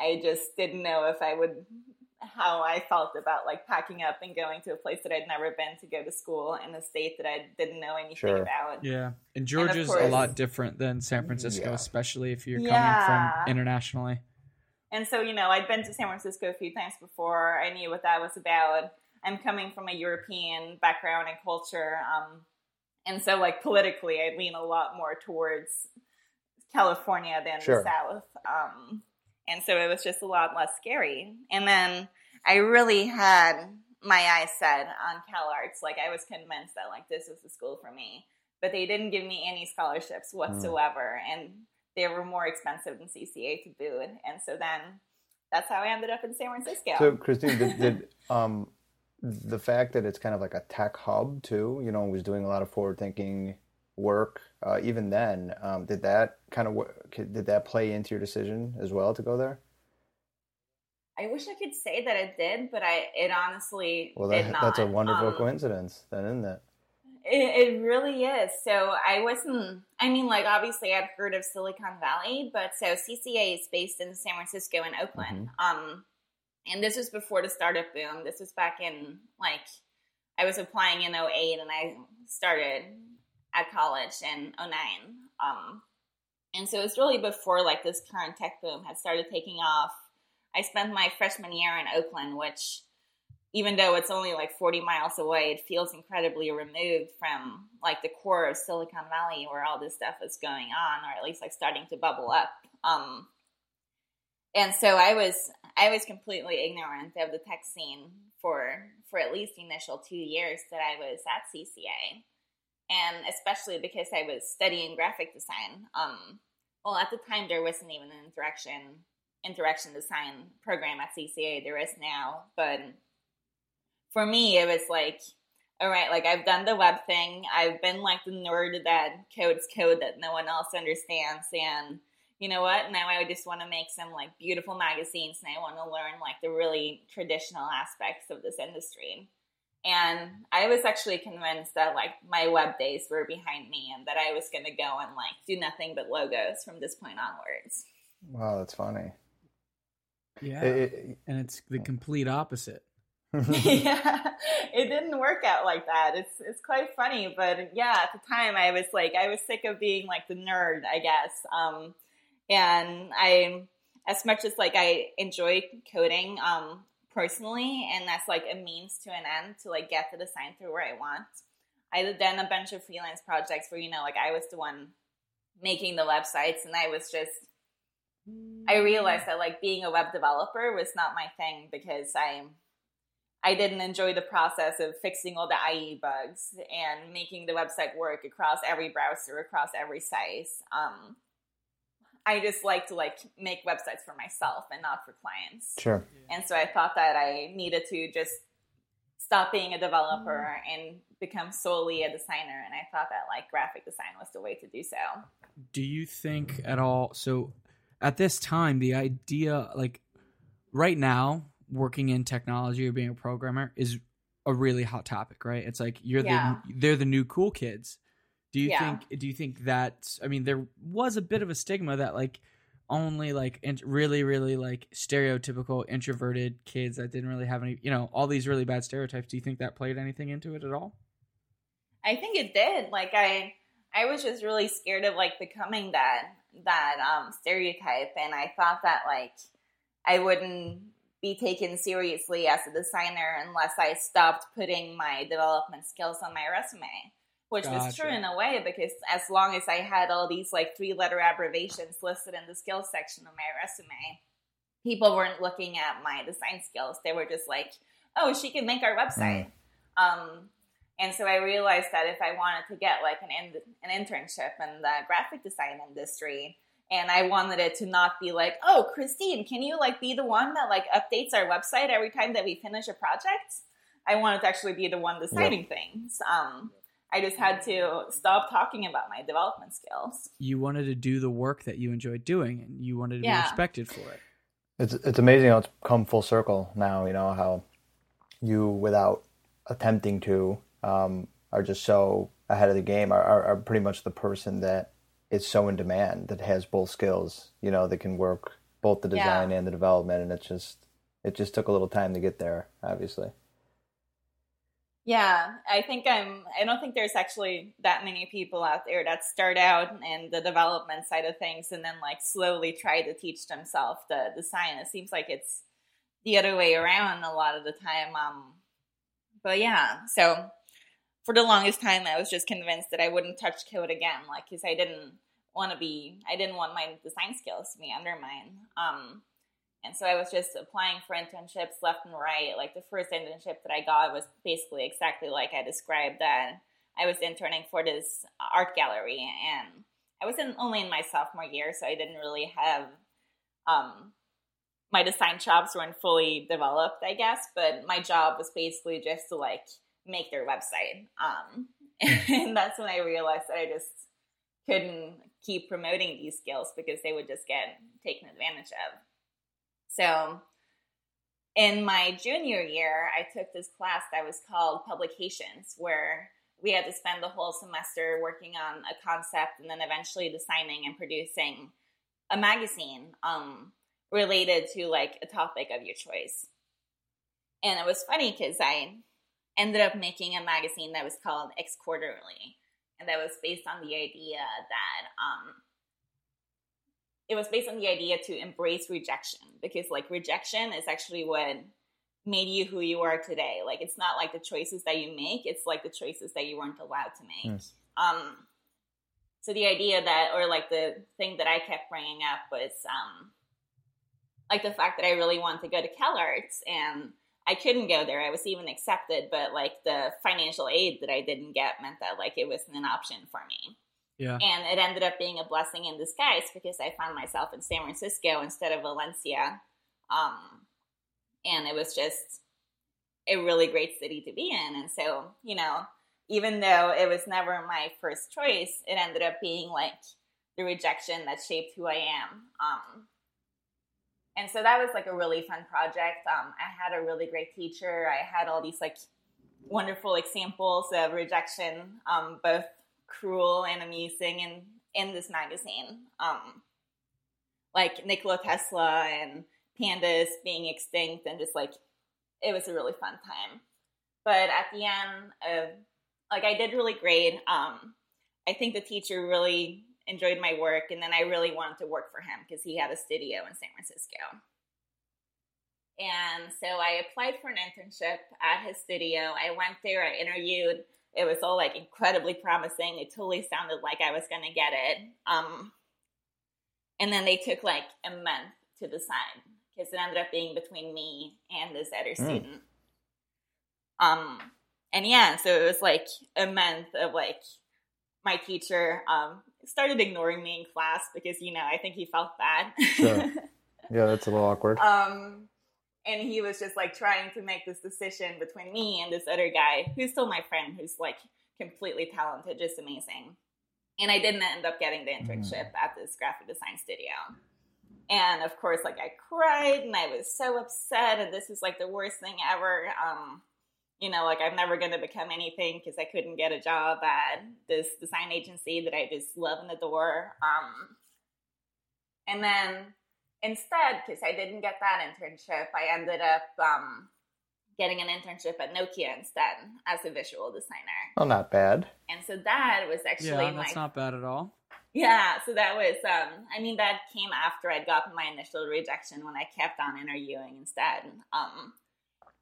I just didn't know how I felt about, like, packing up and going to a place that I'd never been to go to school in a state that I didn't know anything about. Yeah. And Georgia's a lot different than San Francisco, especially if you're coming from internationally. And so, you know, I'd been to San Francisco a few times before. I knew what that was about. I'm coming from a European background and culture. And so, like, politically, I lean a lot more towards California than the South. And so it was just a lot less scary. And then I really had my eyes set on CalArts. Like, I was convinced that, like, this was the school for me. But they didn't give me any scholarships whatsoever. And they were more expensive than CCA to boot. And so then that's how I ended up in San Francisco. So, Christine, did the fact that it's kind of like a tech hub, too, you know, was doing a lot of forward-thinking work even then, did that play into your decision as well to go there? I wish I could say that it did, but it honestly did not. That's a wonderful coincidence then, isn't it? It really is. So obviously I'd heard of Silicon Valley, but so CCA is based in San Francisco and Oakland. Mm-hmm. And this was before the startup boom. This was back in, like, I was applying in 2008 and I started at college in 2009. And so it was really before, like, this current tech boom had started taking off. I spent my freshman year in Oakland, which, even though it's only like 40 miles away, it feels incredibly removed from, like, the core of Silicon Valley where all this stuff is going on, or at least, like, starting to bubble up. And so I was completely ignorant of the tech scene for at least the initial 2 years that I was at CCA. And especially because I was studying graphic design. At the time, there wasn't even an interaction design program at CCA. There is now, but for me, it was like, all right, like, I've done the web thing. I've been, like, the nerd that codes code that no one else understands. And you know what? Now I just want to make some, like, beautiful magazines, and I want to learn, like, the really traditional aspects of this industry. And I was actually convinced that, like, my web days were behind me and that I was going to go and, like, do nothing but logos from this point onwards. Wow, that's funny. Yeah, and it's the complete opposite. Yeah, it didn't work out like that. It's quite funny, but yeah, at the time I was like, I was sick of being, like, the nerd, I guess. And I, as much as, like, I enjoy coding personally, and that's, like, a means to an end to, like, get the design through where I want. I did then a bunch of freelance projects where, you know, like, I was the one making the websites, and I was just, I realized that, like, being a web developer was not my thing because I didn't enjoy the process of fixing all the IE bugs and making the website work across every browser, across every size. I just like to like make websites for myself and not for clients. Sure. Yeah. And so I thought that I needed to just stop being a developer and become solely a designer. And I thought that like graphic design was the way to do so. Do you think at all, so at this time, the idea, like right now, working in technology or being a programmer is a really hot topic, right? It's like they're the new cool kids. Do you think that, I mean, there was a bit of a stigma that like only like really, really like stereotypical introverted kids that didn't really have any, you know, all these really bad stereotypes. Do you think that played anything into it at all? I think it did. Like I was just really scared of like becoming that stereotype. And I thought that like I wouldn't be taken seriously as a designer unless I stopped putting my development skills on my resume. Which was true in a way, because as long as I had all these like 3-letter abbreviations listed in the skills section of my resume, people weren't looking at my design skills. They were just like, oh, she can make our website. And so I realized that if I wanted to get like an internship in the graphic design industry, and I wanted it to not be like, oh, Christine, can you like be the one that like updates our website every time that we finish a project? I wanted to actually be the one deciding things. I just had to stop talking about my development skills. You wanted to do the work that you enjoyed doing, and you wanted to be respected for it. It's amazing how it's come full circle now, you know, how you, without attempting to, are just so ahead of the game, are pretty much the person that is so in demand, that has both skills, you know, that can work both the design and the development. And it just took a little time to get there, obviously. Yeah, I don't think there's actually that many people out there that start out in the development side of things and then like slowly try to teach themselves the design. It seems like it's the other way around a lot of the time. But yeah, so for the longest time, I was just convinced that I wouldn't touch code again, like, because I didn't want my design skills to be undermined. And so I was just applying for internships left and right. Like the first internship that I got was basically exactly like I described that. I was interning for this art gallery, and I was only in my sophomore year, so I didn't really have my design chops weren't fully developed, I guess. But my job was basically just to like make their website, and that's when I realized that I just couldn't keep promoting these skills because they would just get taken advantage of. So in my junior year, I took this class that was called Publications, where we had to spend the whole semester working on a concept and then eventually designing and producing a magazine related to like a topic of your choice. And it was funny because I ended up making a magazine that was called X Quarterly, and that was based on the idea that it was based on the idea to embrace rejection, because like rejection is actually what made you who you are today. Like it's not like the choices that you make, it's like the choices that you weren't allowed to make. Yes. So the idea that, or like the thing that I kept bringing up was like the fact that I really wanted to go to CalArts and I couldn't go there. I was even accepted, but like the financial aid that I didn't get meant that like it wasn't an option for me. Yeah. And it ended up being a blessing in disguise because I found myself in San Francisco instead of Valencia. And it was just a really great city to be in. And so, you know, even though it was never my first choice, it ended up being like the rejection that shaped who I am. And so that was like a really fun project. I had a really great teacher. I had all these like wonderful examples of rejection, both cruel and amusing, and in this magazine, like Nikola Tesla and pandas being extinct, and just like it was a really fun time. But at the end of like I did really great. I think the teacher really enjoyed my work, and then I really wanted to work for him because he had a studio in San Francisco. And so I applied for an internship at his studio. I went there, I interviewed. It was all like incredibly promising. It totally sounded like I was going to get it. And then they took like a month to decide because it ended up being between me and this other student. And yeah, so it was like a month of like my teacher started ignoring me in class because, you know, I think he felt bad. Sure. Yeah, that's a little awkward. And he was just like trying to make this decision between me and this other guy who's still my friend, who's like completely talented, just amazing. And I didn't end up getting the internship at this graphic design studio. And of course, like I cried and I was so upset and this is like the worst thing ever. You know, like I'm never going to become anything because I couldn't get a job at this design agency that I just love and adore. And then instead, because I didn't get that internship, I ended up getting an internship at Nokia instead as a visual designer. Well, not bad. And so that was actually that's not bad at all. Yeah, so that was, I mean, that came after I'd gotten my initial rejection when I kept on interviewing instead.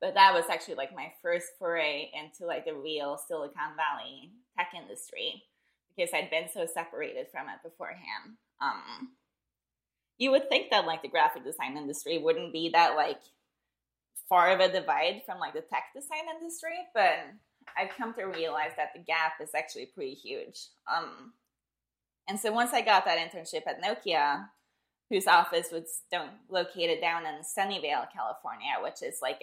But that was actually like my first foray into like the real Silicon Valley tech industry because I'd been so separated from it beforehand. You would think that like the graphic design industry wouldn't be that like far of a divide from like the tech design industry, but I've come to realize that the gap is actually pretty huge. And so once I got that internship at Nokia, whose office was located down in Sunnyvale, California, which is like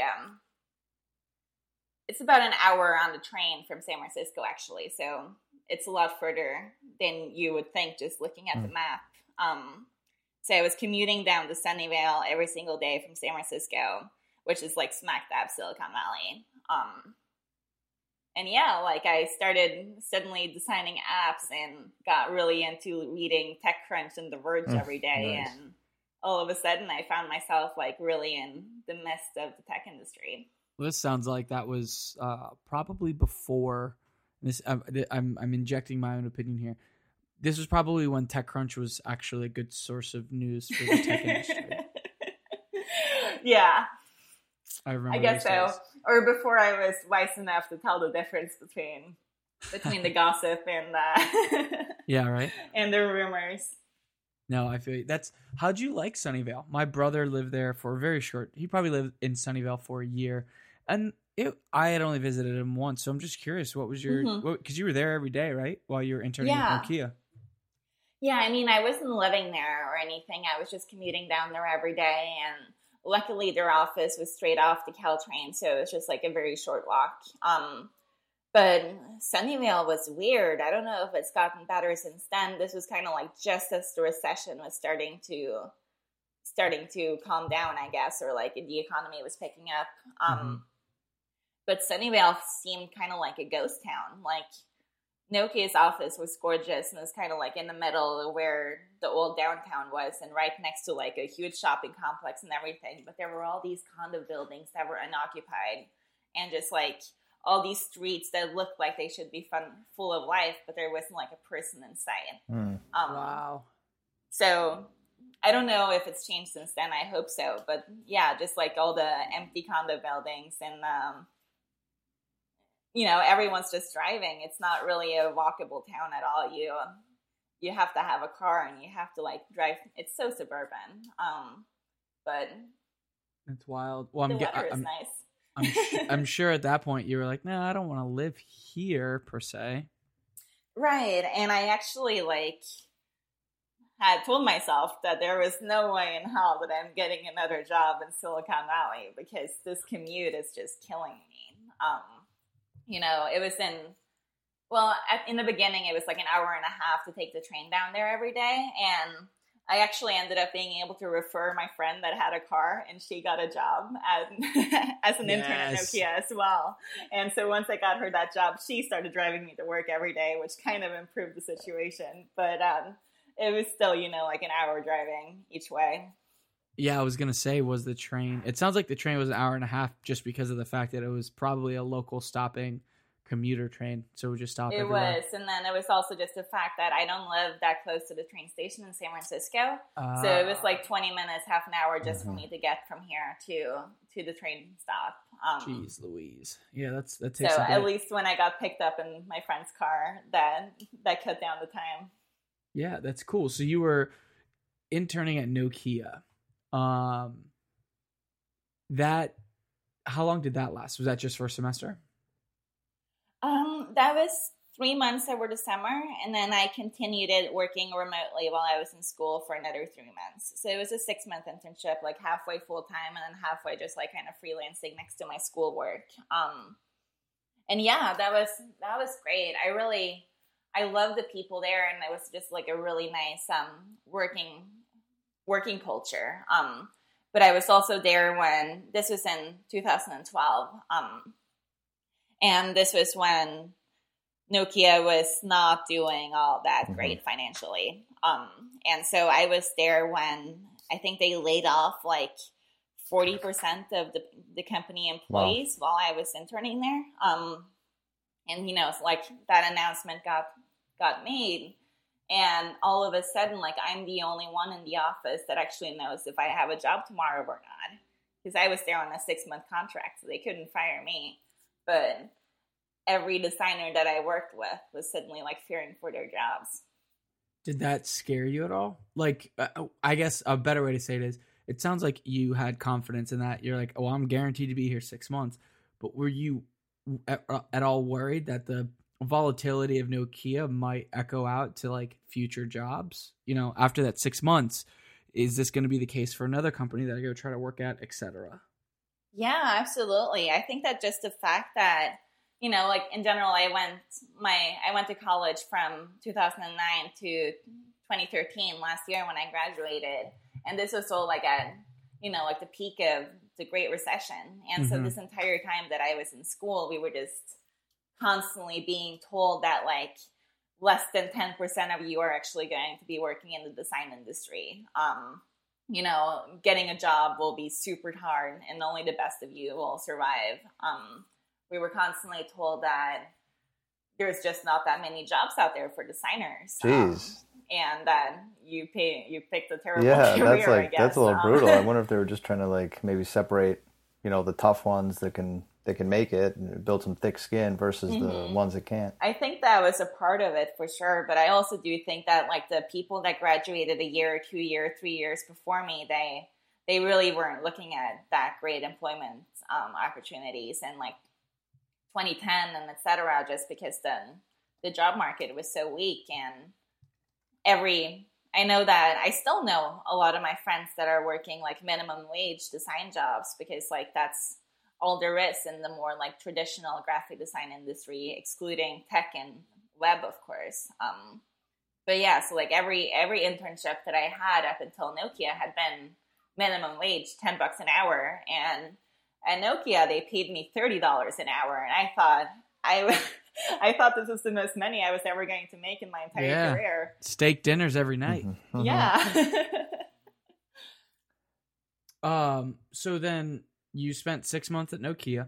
it's about an hour on the train from San Francisco, actually. So it's a lot further than you would think just looking at the map. So I was commuting down to Sunnyvale every single day from San Francisco, which is like smack dab Silicon Valley. And yeah, like I started suddenly designing apps and got really into reading TechCrunch and The Verge every day. Nice. And all of a sudden I found myself like really in the midst of the tech industry. Well, this sounds like that was probably before this. I'm injecting my own opinion here. This was probably when TechCrunch was actually a good source of news for the tech industry. Yeah. I remember. I guess so. Or before I was wise enough to tell the difference between the gossip and the yeah, right. And the rumors. No, I feel you. How'd you like Sunnyvale? My brother lived there for very short. He probably lived in Sunnyvale for a year, and I had only visited him once. So I'm just curious, what was your? Because you were there every day, right? While you were interning at Nokia. Yeah, I mean, I wasn't living there or anything. I was just commuting down there every day, and luckily, their office was straight off the Caltrain, so it was just like a very short walk. But Sunnyvale was weird. I don't know if it's gotten better since then. This was kind of like just as the recession was starting to calm down, I guess, or like the economy was picking up. But Sunnyvale seemed kind of like a ghost town. Like Nokia's office was gorgeous, and it was kind of like in the middle of where the old downtown was and right next to like a huge shopping complex and everything. But there were all these condo buildings that were unoccupied and just like all these streets that looked like they should be full of life, but there wasn't like a person in sight. Wow. So I don't know if it's changed since then. I hope so. But yeah, just like all the empty condo buildings and you know, everyone's just driving. It's not really a walkable town at all. You have to have a car and you have to like drive. It's so suburban. But it's wild. Well, the weather is nice. I'm sure at that point you were like, no, I don't want to live here per se. Right. And I actually like had told myself that there was no way in hell that I'm getting another job in Silicon Valley because this commute is just killing me. You know, it was in the beginning, it was like an hour and a half to take the train down there every day. And I actually ended up being able to refer my friend that had a car, and she got a job as an intern at Nokia as well. And so once I got her that job, she started driving me to work every day, which kind of improved the situation. But it was still, you know, like an hour driving each way. Yeah, I was going to say, was the train... It sounds like the train was an hour and a half just because of the fact that it was probably a local stopping commuter train. So it would just stop everywhere. It was. And then it was also just the fact that I don't live that close to the train station in San Francisco. So it was like 20 minutes, half an hour just for me to get from here to the train stop. Jeez Louise. Yeah, that takes a bit. So at least when I got picked up in my friend's car, that cut down the time. Yeah, that's cool. So you were interning at Nokia. How long did that last? Was that just for a semester? That was 3 months over the summer, and then I continued it working remotely while I was in school for another 3 months. So it was a 6-month internship, like halfway full-time and then halfway just like kind of freelancing next to my schoolwork. And yeah, that was great. I loved the people there, and it was just like a really nice working culture. But I was also there when this was in 2012, and this was when Nokia was not doing all that great financially. And so I was there when I think they laid off like 40% of the company employees while I was interning there. And, you know, like that announcement got made. And all of a sudden, like I'm the only one in the office that actually knows if I have a job tomorrow or not. Because I was there on a 6-month contract, so they couldn't fire me. But every designer that I worked with was suddenly like fearing for their jobs. Did that scare you at all? Like, I guess a better way to say it is, it sounds like you had confidence in that. You're like, oh, I'm guaranteed to be here 6 months. But were you at all worried that the volatility of Nokia might echo out to like future jobs? You know, after that 6 months, is this going to be the case for another company that I go try to work at, et cetera? Yeah, absolutely. I think that just the fact that, you know, like in general, I went to college from 2009 to 2013 last year when I graduated. And this was all like at, you know, like the peak of the Great Recession. And so this entire time that I was in school, we were just constantly being told that like less than 10% of you are actually going to be working in the design industry. You know, getting a job will be super hard and only the best of you will survive. We were constantly told that there's just not that many jobs out there for designers. Jeez. And that you picked a terrible career, that's like, I guess. That's a little brutal. I wonder if they were just trying to like maybe separate, you know, the tough ones that can make it and build some thick skin versus the ones that can't. I think that was a part of it for sure. But I also do think that like the people that graduated a year, 2 years, 3 years before me, they really weren't looking at that great employment opportunities and like 2010 and et cetera, just because then the job market was so weak. And I know that I still know a lot of my friends that are working like minimum wage design jobs because like that's all there is in the more like traditional graphic design industry, excluding tech and web, of course. But yeah, so like every internship that I had up until Nokia had been minimum wage, $10 an hour. And at Nokia, they paid me $30 an hour. And I thought I thought this was the most money I was ever going to make in my entire career. Steak dinners every night. So then you spent 6 months at Nokia.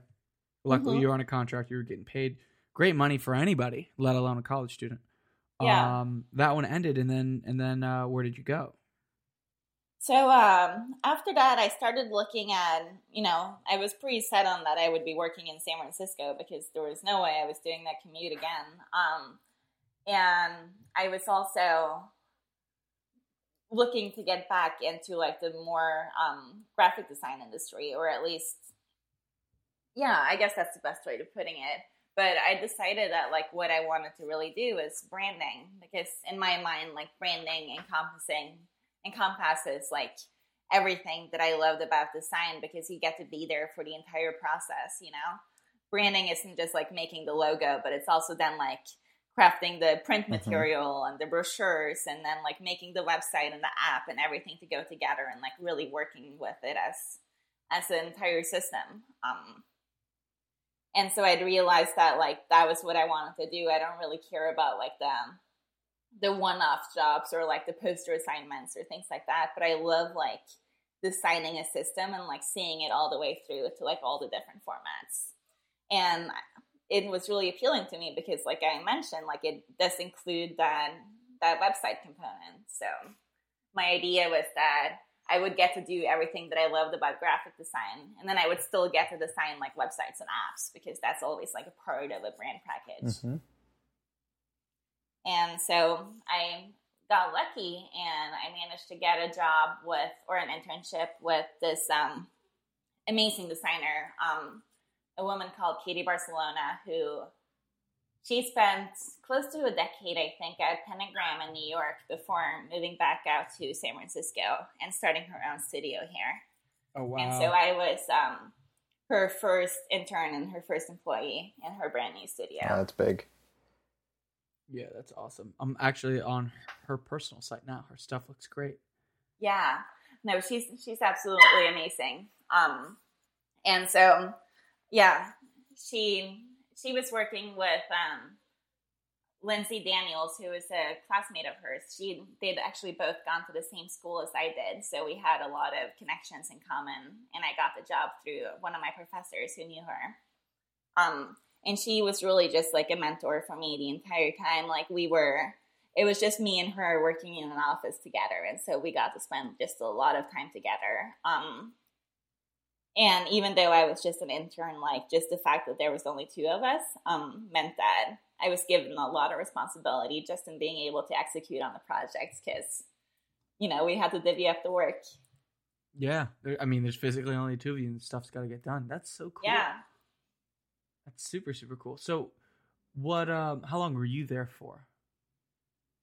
Luckily, you were on a contract. You were getting paid great money for anybody, let alone a college student. That one ended, and then where did you go? So after that, I started looking at, you know, I was pretty set on that I would be working in San Francisco because there was no way I was doing that commute again. And I was also looking to get back into like the more graphic design industry, or at least, I guess that's the best way to putting it. But I decided that like what I wanted to really do is branding, because in my mind, like branding encompasses like everything that I loved about design, because you get to be there for the entire process, you know? Branding isn't just like making the logo, but it's also then like crafting the print material and the brochures, and then like making the website and the app and everything to go together, and like really working with it as an entire system. And so I'd realized that like that was what I wanted to do. I don't really care about like the one-off jobs or like the poster assignments or things like that. But I love like designing a system and like seeing it all the way through to like all the different formats. And it was really appealing to me because like I mentioned, like it does include that website component. So my idea was that I would get to do everything that I loved about graphic design, and then I would still get to design like websites and apps, because that's always like a part of a brand package. And so I got lucky, and I managed to get a job an internship with this amazing designer, a woman called Katie Barcelona, who She spent close to a decade, I think, at Pentagram in New York before moving back out to San Francisco and starting her own studio here. Oh, wow. And so I was her first intern and her first employee in her brand new studio. Oh, that's big. Yeah, that's awesome. I'm actually on her personal site now. Her stuff looks great. Yeah. No, she's absolutely amazing. And so, yeah, she was working with Lindsay Daniels, who is a classmate of hers. They'd actually both gone to the same school as I did, so we had a lot of connections in common, and I got the job through one of my professors who knew her. And she was really just like a mentor for me the entire time. Like it was just me and her working in an office together, and so we got to spend just a lot of time together. And even though I was just an intern, like just the fact that there was only two of us meant that I was given a lot of responsibility just in being able to execute on the projects because, you know, we had to divvy up the work. Yeah. I mean, there's physically only two of you and stuff's got to get done. That's so cool. Yeah. That's super, super cool. So how long were you there for?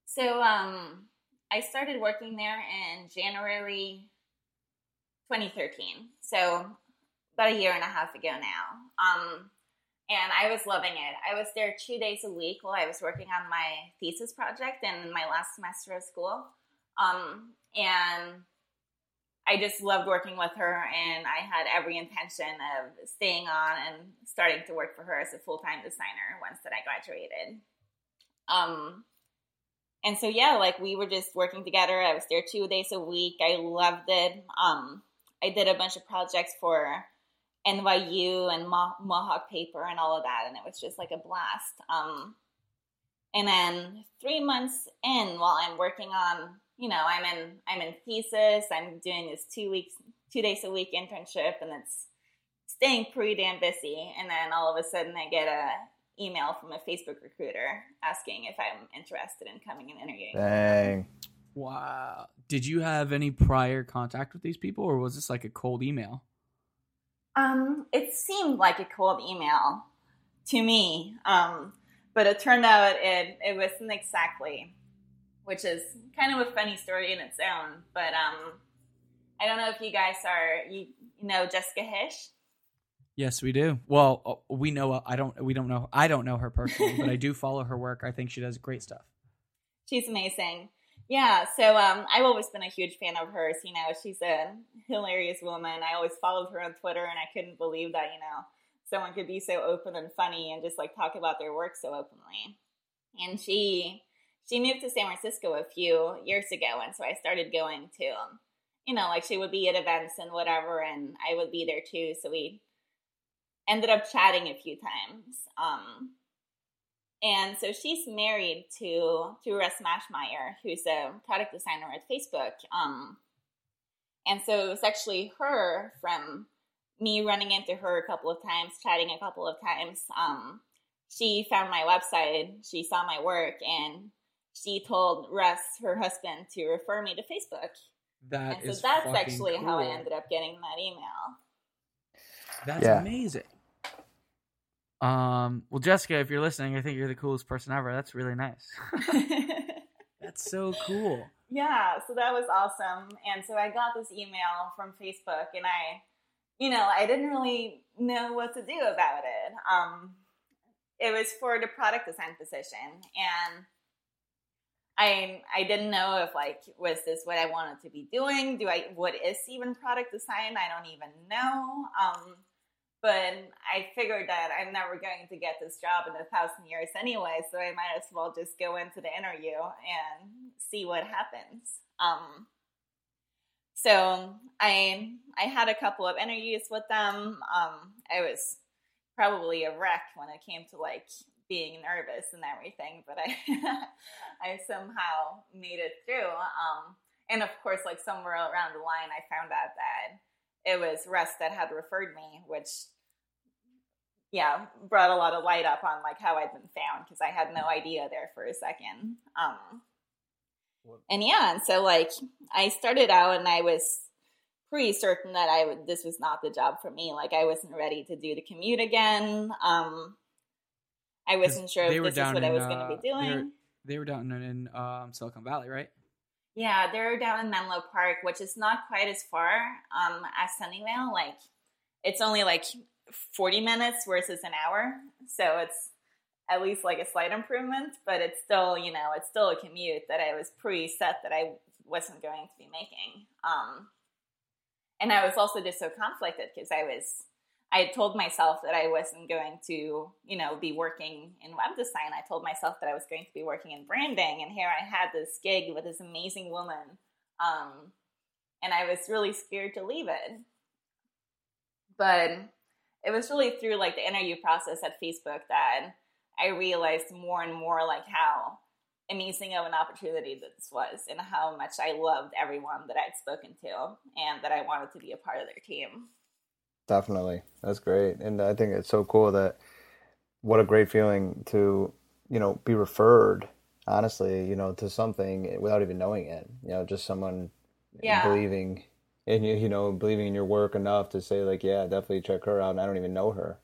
So I started working there in January 2013. So about a year and a half ago now. And I was loving it. I was there 2 days a week while I was working on my thesis project in my last semester of school. And I just loved working with her, and I had every intention of staying on and starting to work for her as a full-time designer once that I graduated. And so, yeah, like we were just working together. I was there 2 days a week. I loved it. I did a bunch of projects for NYU and Mohawk Paper and all of that. And it was just like a blast. And then 3 months in, while I'm working on, you know, I'm in thesis, I'm doing this 2 days a week internship, and it's staying pretty damn busy. And then all of a sudden I get an email from a Facebook recruiter asking if I'm interested in coming and interviewing. Dang. Wow. Did you have any prior contact with these people, or was this like a cold email? It seemed like a cold email to me, but it turned out it wasn't exactly, which is kind of a funny story in its own. But I don't know if you guys you know Jessica Hish? Yes, we do. Well, we know. I don't know her personally, but I do follow her work. I think she does great stuff. She's amazing. Yeah. So I've always been a huge fan of hers. You know, she's a hilarious woman. I always followed her on Twitter, and I couldn't believe that, you know, someone could be so open and funny and just like talk about their work so openly. And she moved to San Francisco a few years ago, and so I started going to, you know, like she would be at events and whatever, and I would be there too. So we ended up chatting a few times. And so she's married to Russ Mashmeyer, who's a product designer at Facebook. And so it was actually her, from me running into her a couple of times, chatting a couple of times. She found my website, she saw my work, and she told Russ, her husband, to refer me to Facebook. That's actually cool. How I ended up getting that email. That's amazing. Well, Jessica, if you're listening, I think you're the coolest person ever. That's really nice. That's so cool. Yeah, so that was awesome. And so I got this email from Facebook, and I didn't really know what to do about it. It was for the product design position, and I didn't know if, like, was this what I wanted to be doing? What is even product design? I don't even know. But I figured that I'm never going to get this job in 1,000 years anyway, so I might as well just go into the interview and see what happens. So I had a couple of interviews with them. I was probably a wreck when it came to, like, being nervous and everything, but I somehow made it through. And of course, like, somewhere around the line, I found out that it was Russ that had referred me, which, yeah, brought a lot of light up on, like, how I'd been found, because I had no idea there for a second. And yeah, and so, like, I started out, and I was pretty certain that this was not the job for me. Like, I wasn't ready to do the commute again. I wasn't sure if this is what I was going to be doing. They were down in Silicon Valley, right? Yeah, they're down in Menlo Park, which is not quite as far as Sunnyvale. Like, it's only like 40 minutes versus an hour. So it's at least like a slight improvement, but it's still, you know, it's still a commute that I was pretty set that I wasn't going to be making. And I was also just so conflicted because I told myself that I wasn't going to, you know, be working in web design. I told myself that I was going to be working in branding. And here I had this gig with this amazing woman. And I was really scared to leave it. But it was really through like the interview process at Facebook that I realized more and more like how amazing of an opportunity this was and how much I loved everyone that I'd spoken to and that I wanted to be a part of their team. Definitely. That's great. And I think it's so cool that what a great feeling to, you know, be referred, honestly, you know, to something without even knowing it, you know, just someone believing in you, you know, believing in your work enough to say like, yeah, definitely check her out. And I don't even know her.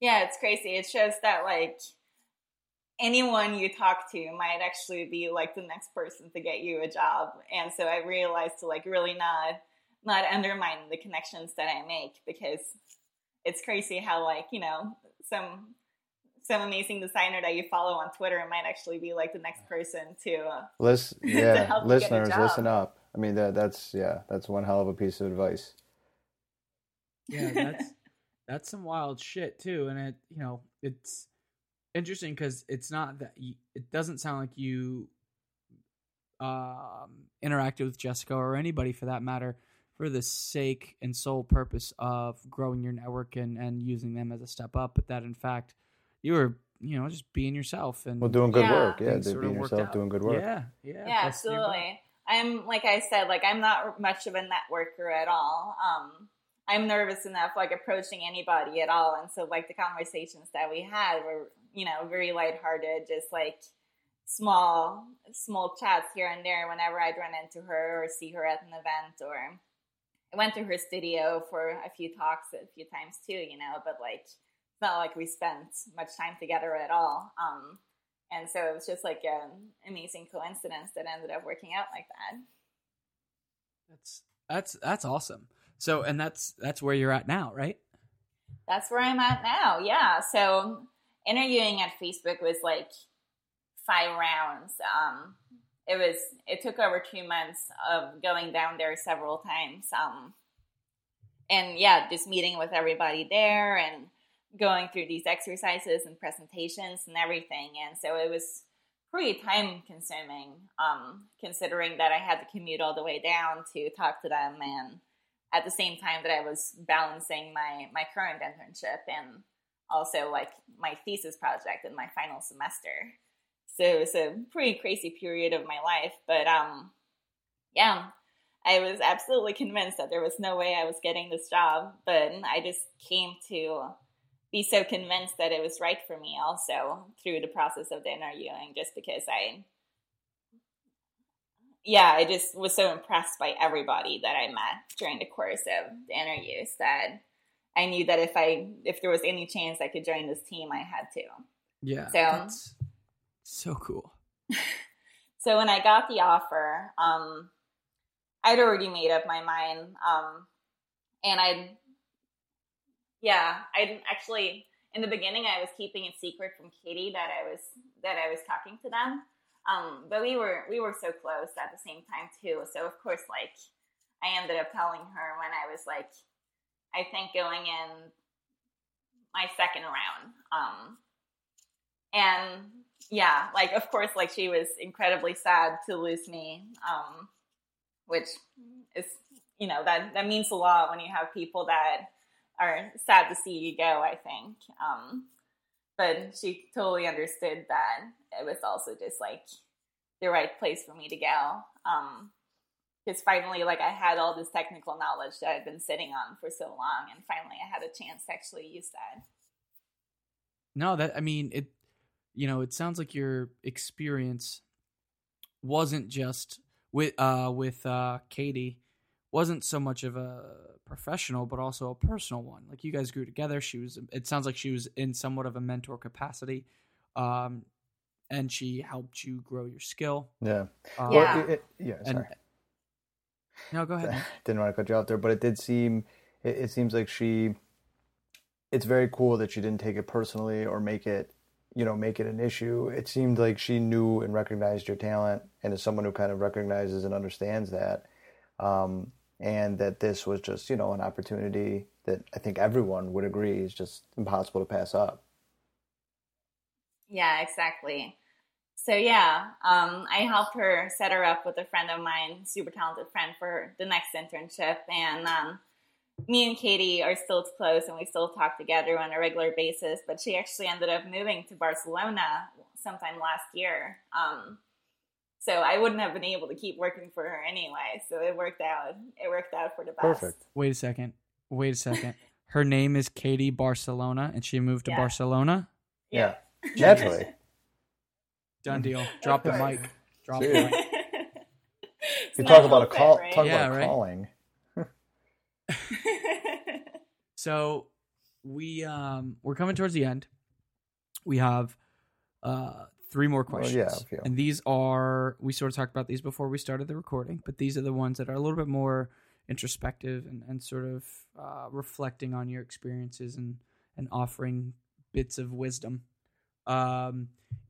Yeah, it's crazy. It shows that like anyone you talk to might actually be like the next person to get you a job. And so I realized to like really not undermine the connections that I make, because it's crazy how like, you know, some amazing designer that you follow on Twitter might actually be like the next person to to help listeners get a job. Listen up. I mean, that's one hell of a piece of advice. Yeah, that's some wild shit too, and it, you know, it's interesting because it's not that it doesn't sound like you interacted with Jessica or anybody for that matter for the sake and sole purpose of growing your network and using them as a step up, but that in fact you were, you know, just being yourself and doing good work. Yeah, being yourself, doing good work. Yeah, absolutely. I'm like I said, like I'm not much of a networker at all. I'm nervous enough like approaching anybody at all, and so like the conversations that we had were, you know, very lighthearted, just like small chats here and there whenever I'd run into her or see her at an event, or I went to her studio for a few talks a few times too, you know, but like it's not like we spent much time together at all. And so it was just like an amazing coincidence that ended up working out like that. That's awesome. So, and that's where you're at now, right? That's where I'm at now. Yeah. So interviewing at Facebook was like 5 rounds. It took over 2 months of going down there several times. And yeah, just meeting with everybody there and going through these exercises and presentations and everything. And so it was pretty time consuming, considering that I had to commute all the way down to talk to them. And at the same time that I was balancing my current internship and also like my thesis project in my final semester. So it was a pretty crazy period of my life, but yeah, I was absolutely convinced that there was no way I was getting this job, but I just came to be so convinced that it was right for me also through the process of the interviewing, just because I just was so impressed by everybody that I met during the course of the interviews that I knew that if there was any chance I could join this team, I had to. Yeah. So cool. So when I got the offer, I'd already made up my mind. And I'd actually, in the beginning, I was keeping it secret from Katie that I was talking to them. But we were so close at the same time too. So of course, like I ended up telling her when I was like, I think going in my second round. And yeah, like, of course, like she was incredibly sad to lose me, which is, you know, that means a lot when you have people that are sad to see you go, I think. But she totally understood that it was also just like the right place for me to go. Because finally, like I had all this technical knowledge that I'd been sitting on for so long, and finally I had a chance to actually use that. No, that, I mean, it, you know, it sounds like your experience wasn't just with Katie, wasn't so much of a professional, but also a personal one. Like, you guys grew together. She was, it sounds like she was in somewhat of a mentor capacity. And she helped you grow your skill. Yeah. Well, sorry. No, go ahead. Didn't want to cut you off there, but it seems like it's very cool that she didn't take it personally or make it an issue. It seemed like she knew and recognized your talent, and is someone who kind of recognizes and understands that. And that this was just, an opportunity that I think everyone would agree is just impossible to pass up. Yeah, exactly. So yeah, I helped her set her up with a friend of mine, super talented friend, for the next internship. And me and Katie are still close, and we still talk together on a regular basis. But she actually ended up moving to Barcelona sometime last year. So I wouldn't have been able to keep working for her anyway. So it worked out. It worked out for the best. Perfect. Wait a second. Her name is Katie Barcelona, and she moved to Barcelona? Yeah. Naturally. Done deal. Drop the mic. You talk about a call. Right? Talk about calling. So we we're coming towards the end. We have 3 more questions, and these are, we sort of talked about these before we started the recording, but these are the ones that are a little bit more introspective and sort of reflecting on your experiences and offering bits of wisdom.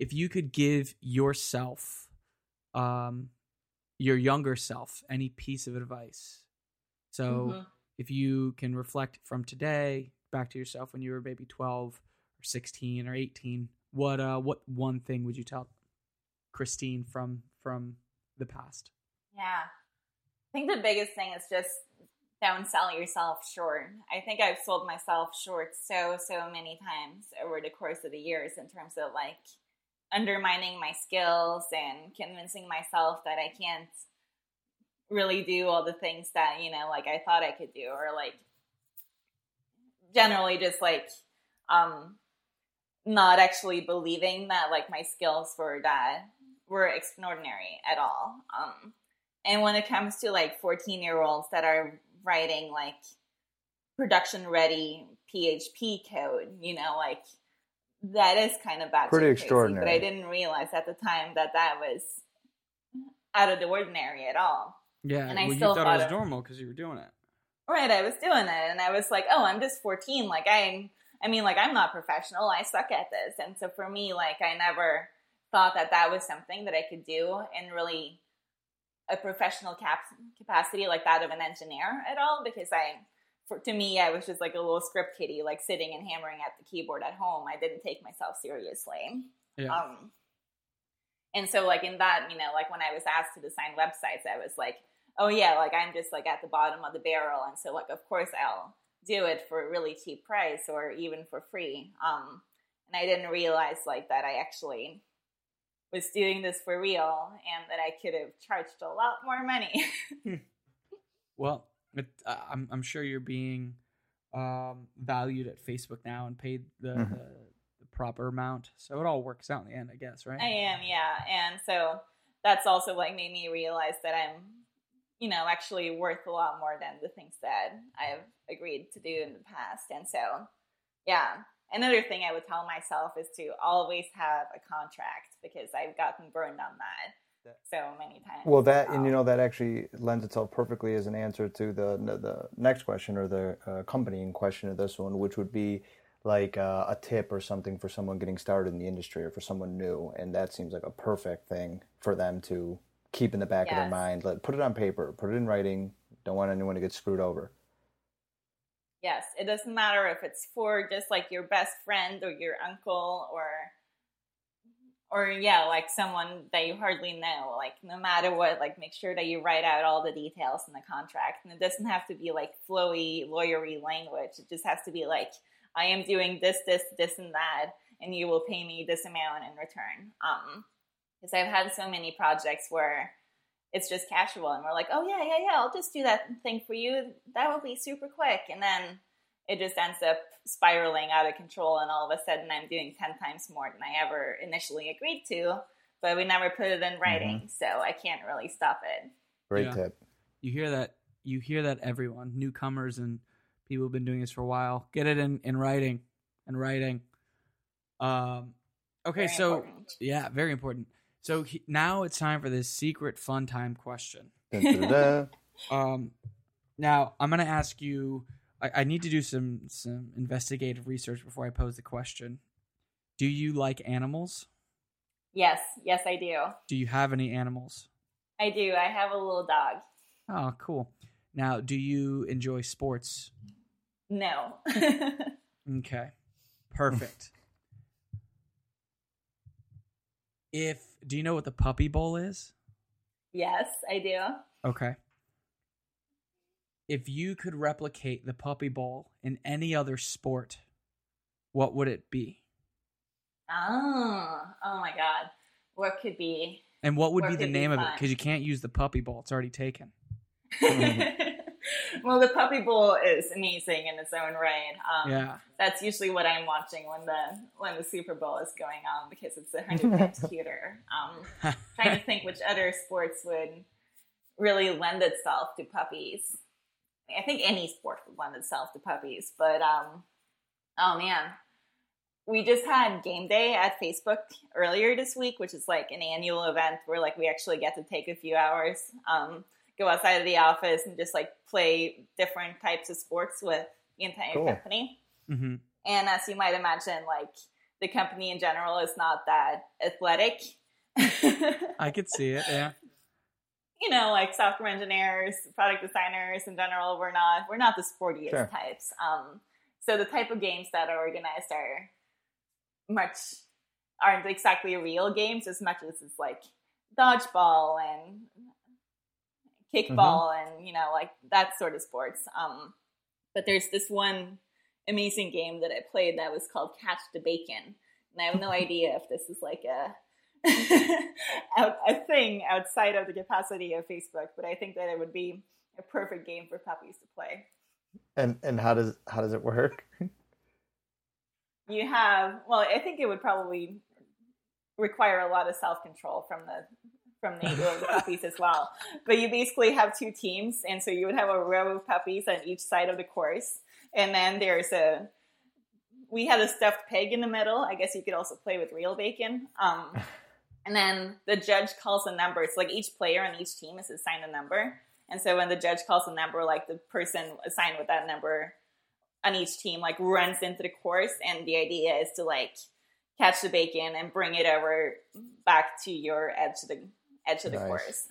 If you could give yourself, your younger self, any piece of advice. So if you can reflect from today back to yourself when you were maybe 12 or 16 or 18, what one thing would you tell Christine from the past? Yeah. I think the biggest thing is just don't sell yourself short. I think I've sold myself short so many times over the course of the years in terms of like undermining my skills and convincing myself that I can't really do all the things that, like I thought I could do, or like generally just like not actually believing that like my skills were extraordinary at all. And when it comes to like 14-year-olds that are writing like production ready PHP code, like that is kind of bad. Pretty extraordinary. But I didn't realize at the time that was out of the ordinary at all. Yeah. And I still thought it was normal because you were doing it. Right. I was doing it. And I was like, oh, I'm just 14. Like I'm not professional. I suck at this. And so for me, like I never thought that was something that I could do in really a professional capacity like that of an engineer at all, because I was just like a little script kiddie, like sitting and hammering at the keyboard at home. I didn't take myself seriously. Yeah. And so like in that, like when I was asked to design websites, I was like, oh yeah, like I'm just like at the bottom of the barrel. And so like, of course I'll do it for a really cheap price or even for free. And I didn't realize like that I actually was doing this for real and that I could have charged a lot more money. Well, I'm sure you're being valued at Facebook now and paid the proper amount. So it all works out in the end, I guess, right? I am, yeah. And so that's also like made me realize that I'm, actually worth a lot more than the things that I've agreed to do in the past. And so, yeah. Another thing I would tell myself is to always have a contract, because I've gotten burned on that so many times. Well, that, and that actually lends itself perfectly as an answer to the next question, or the accompanying question of this one, which would be like a tip or something for someone getting started in the industry or for someone new. And that seems like a perfect thing for them to keep in the back of their mind. Put it on paper, put it in writing. Don't want anyone to get screwed over. Yes, it doesn't matter if it's for just like your best friend or your uncle or like someone that you hardly know. Like no matter what, like make sure that you write out all the details in the contract. And it doesn't have to be like flowy, lawyery language. It just has to be like, I am doing this, this, this, and that, and you will pay me this amount in return. Because I've had so many projects where it's just casual and we're like, oh yeah, I'll just do that thing for you. That will be super quick. And then it just ends up spiraling out of control, and all of a sudden I'm doing 10 times more than I ever initially agreed to, but we never put it in writing, so I can't really stop it. Great tip. You hear that you hear that everyone, newcomers and people who've been doing this for a while, get it in writing and writing. Okay, very important. Yeah, very important. So now it's time for this secret fun time question. Now I'm going to ask you, I need to do some investigative research before I pose the question. Do you like animals? Yes, I do. Do you have any animals? I do. I have a little dog. Oh, cool. Now, do you enjoy sports? No. Okay. Perfect. Do you know what the Puppy Bowl is? Yes, I do. Okay. If you could replicate the Puppy Bowl in any other sport, what would it be? Oh my God. What could be? And what would be the name of it? Because you can't use the Puppy Bowl. It's already taken. Well, the Puppy Bowl is amazing in its own right. That's usually what I'm watching when the Super Bowl is going on, because it's 100 times cuter. Trying to think which other sports would really lend itself to puppies. I think any sport would lend itself to puppies, but oh man. We just had game day at Facebook earlier this week, which is like an annual event where like we actually get to take a few hours, go outside of the office and just like play different types of sports with the entire company. Mm-hmm. And as you might imagine, like the company in general is not that athletic. I could see it. Yeah. You know, like software engineers, product designers in general, we're not the sportiest types. So the type of games that are organized aren't exactly real games as much as it's like dodgeball and kickball and, you know, like that sort of sports. But there's this one amazing game that I played that was called Catch the Bacon. And I have no idea if this is like a thing outside of the capacity of Facebook, but I think that it would be a perfect game for puppies to play. And how does it work? You have, well, I think it would probably require a lot of self-control from the of the puppies as well. But you basically have two teams, and so you would have a row of puppies on each side of the course. And then we had a stuffed pig in the middle. I guess you could also play with real bacon. And then the judge calls a number. It's like each player on each team is assigned a number. And so when the judge calls a number, like the person assigned with that number on each team like runs into the course, and the idea is to like catch the bacon and bring it over back to your edge of the course.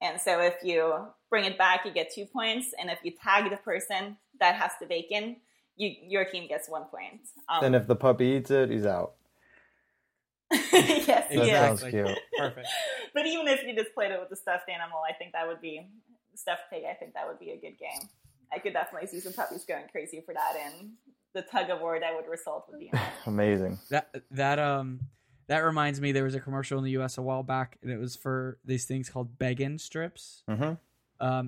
And so if you bring it back, you get 2 points, and if you tag the person that has the bacon, your team gets 1 point. And if the puppy eats it, he's out. Yes, that sounds cute. Perfect. But even if you just played it with a stuffed animal, I think that would be stuffed pig. I think that would be a good game. I could definitely see some puppies going crazy for that, and the tug of war that would result would be amazing. That reminds me, there was a commercial in the U.S. a while back, and it was for these things called bacon strips, and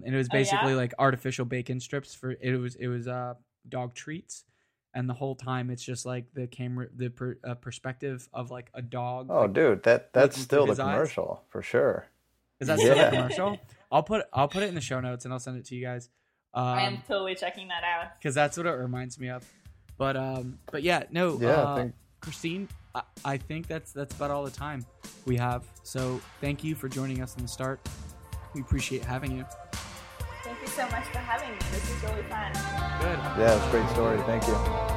it was basically like artificial bacon strips for it was dog treats, and the whole time it's just like the perspective of like a dog. Oh, like, dude, that's still the commercial for sure. Is that still the commercial? I'll put it in the show notes and I'll send it to you guys. I am totally checking that out, because that's what it reminds me of. But Christine, I think that's about all the time we have. So thank you for joining us in the start. We appreciate having you. Thank you so much for having me. This is really fun. Good. Yeah, it's a great story. Thank you.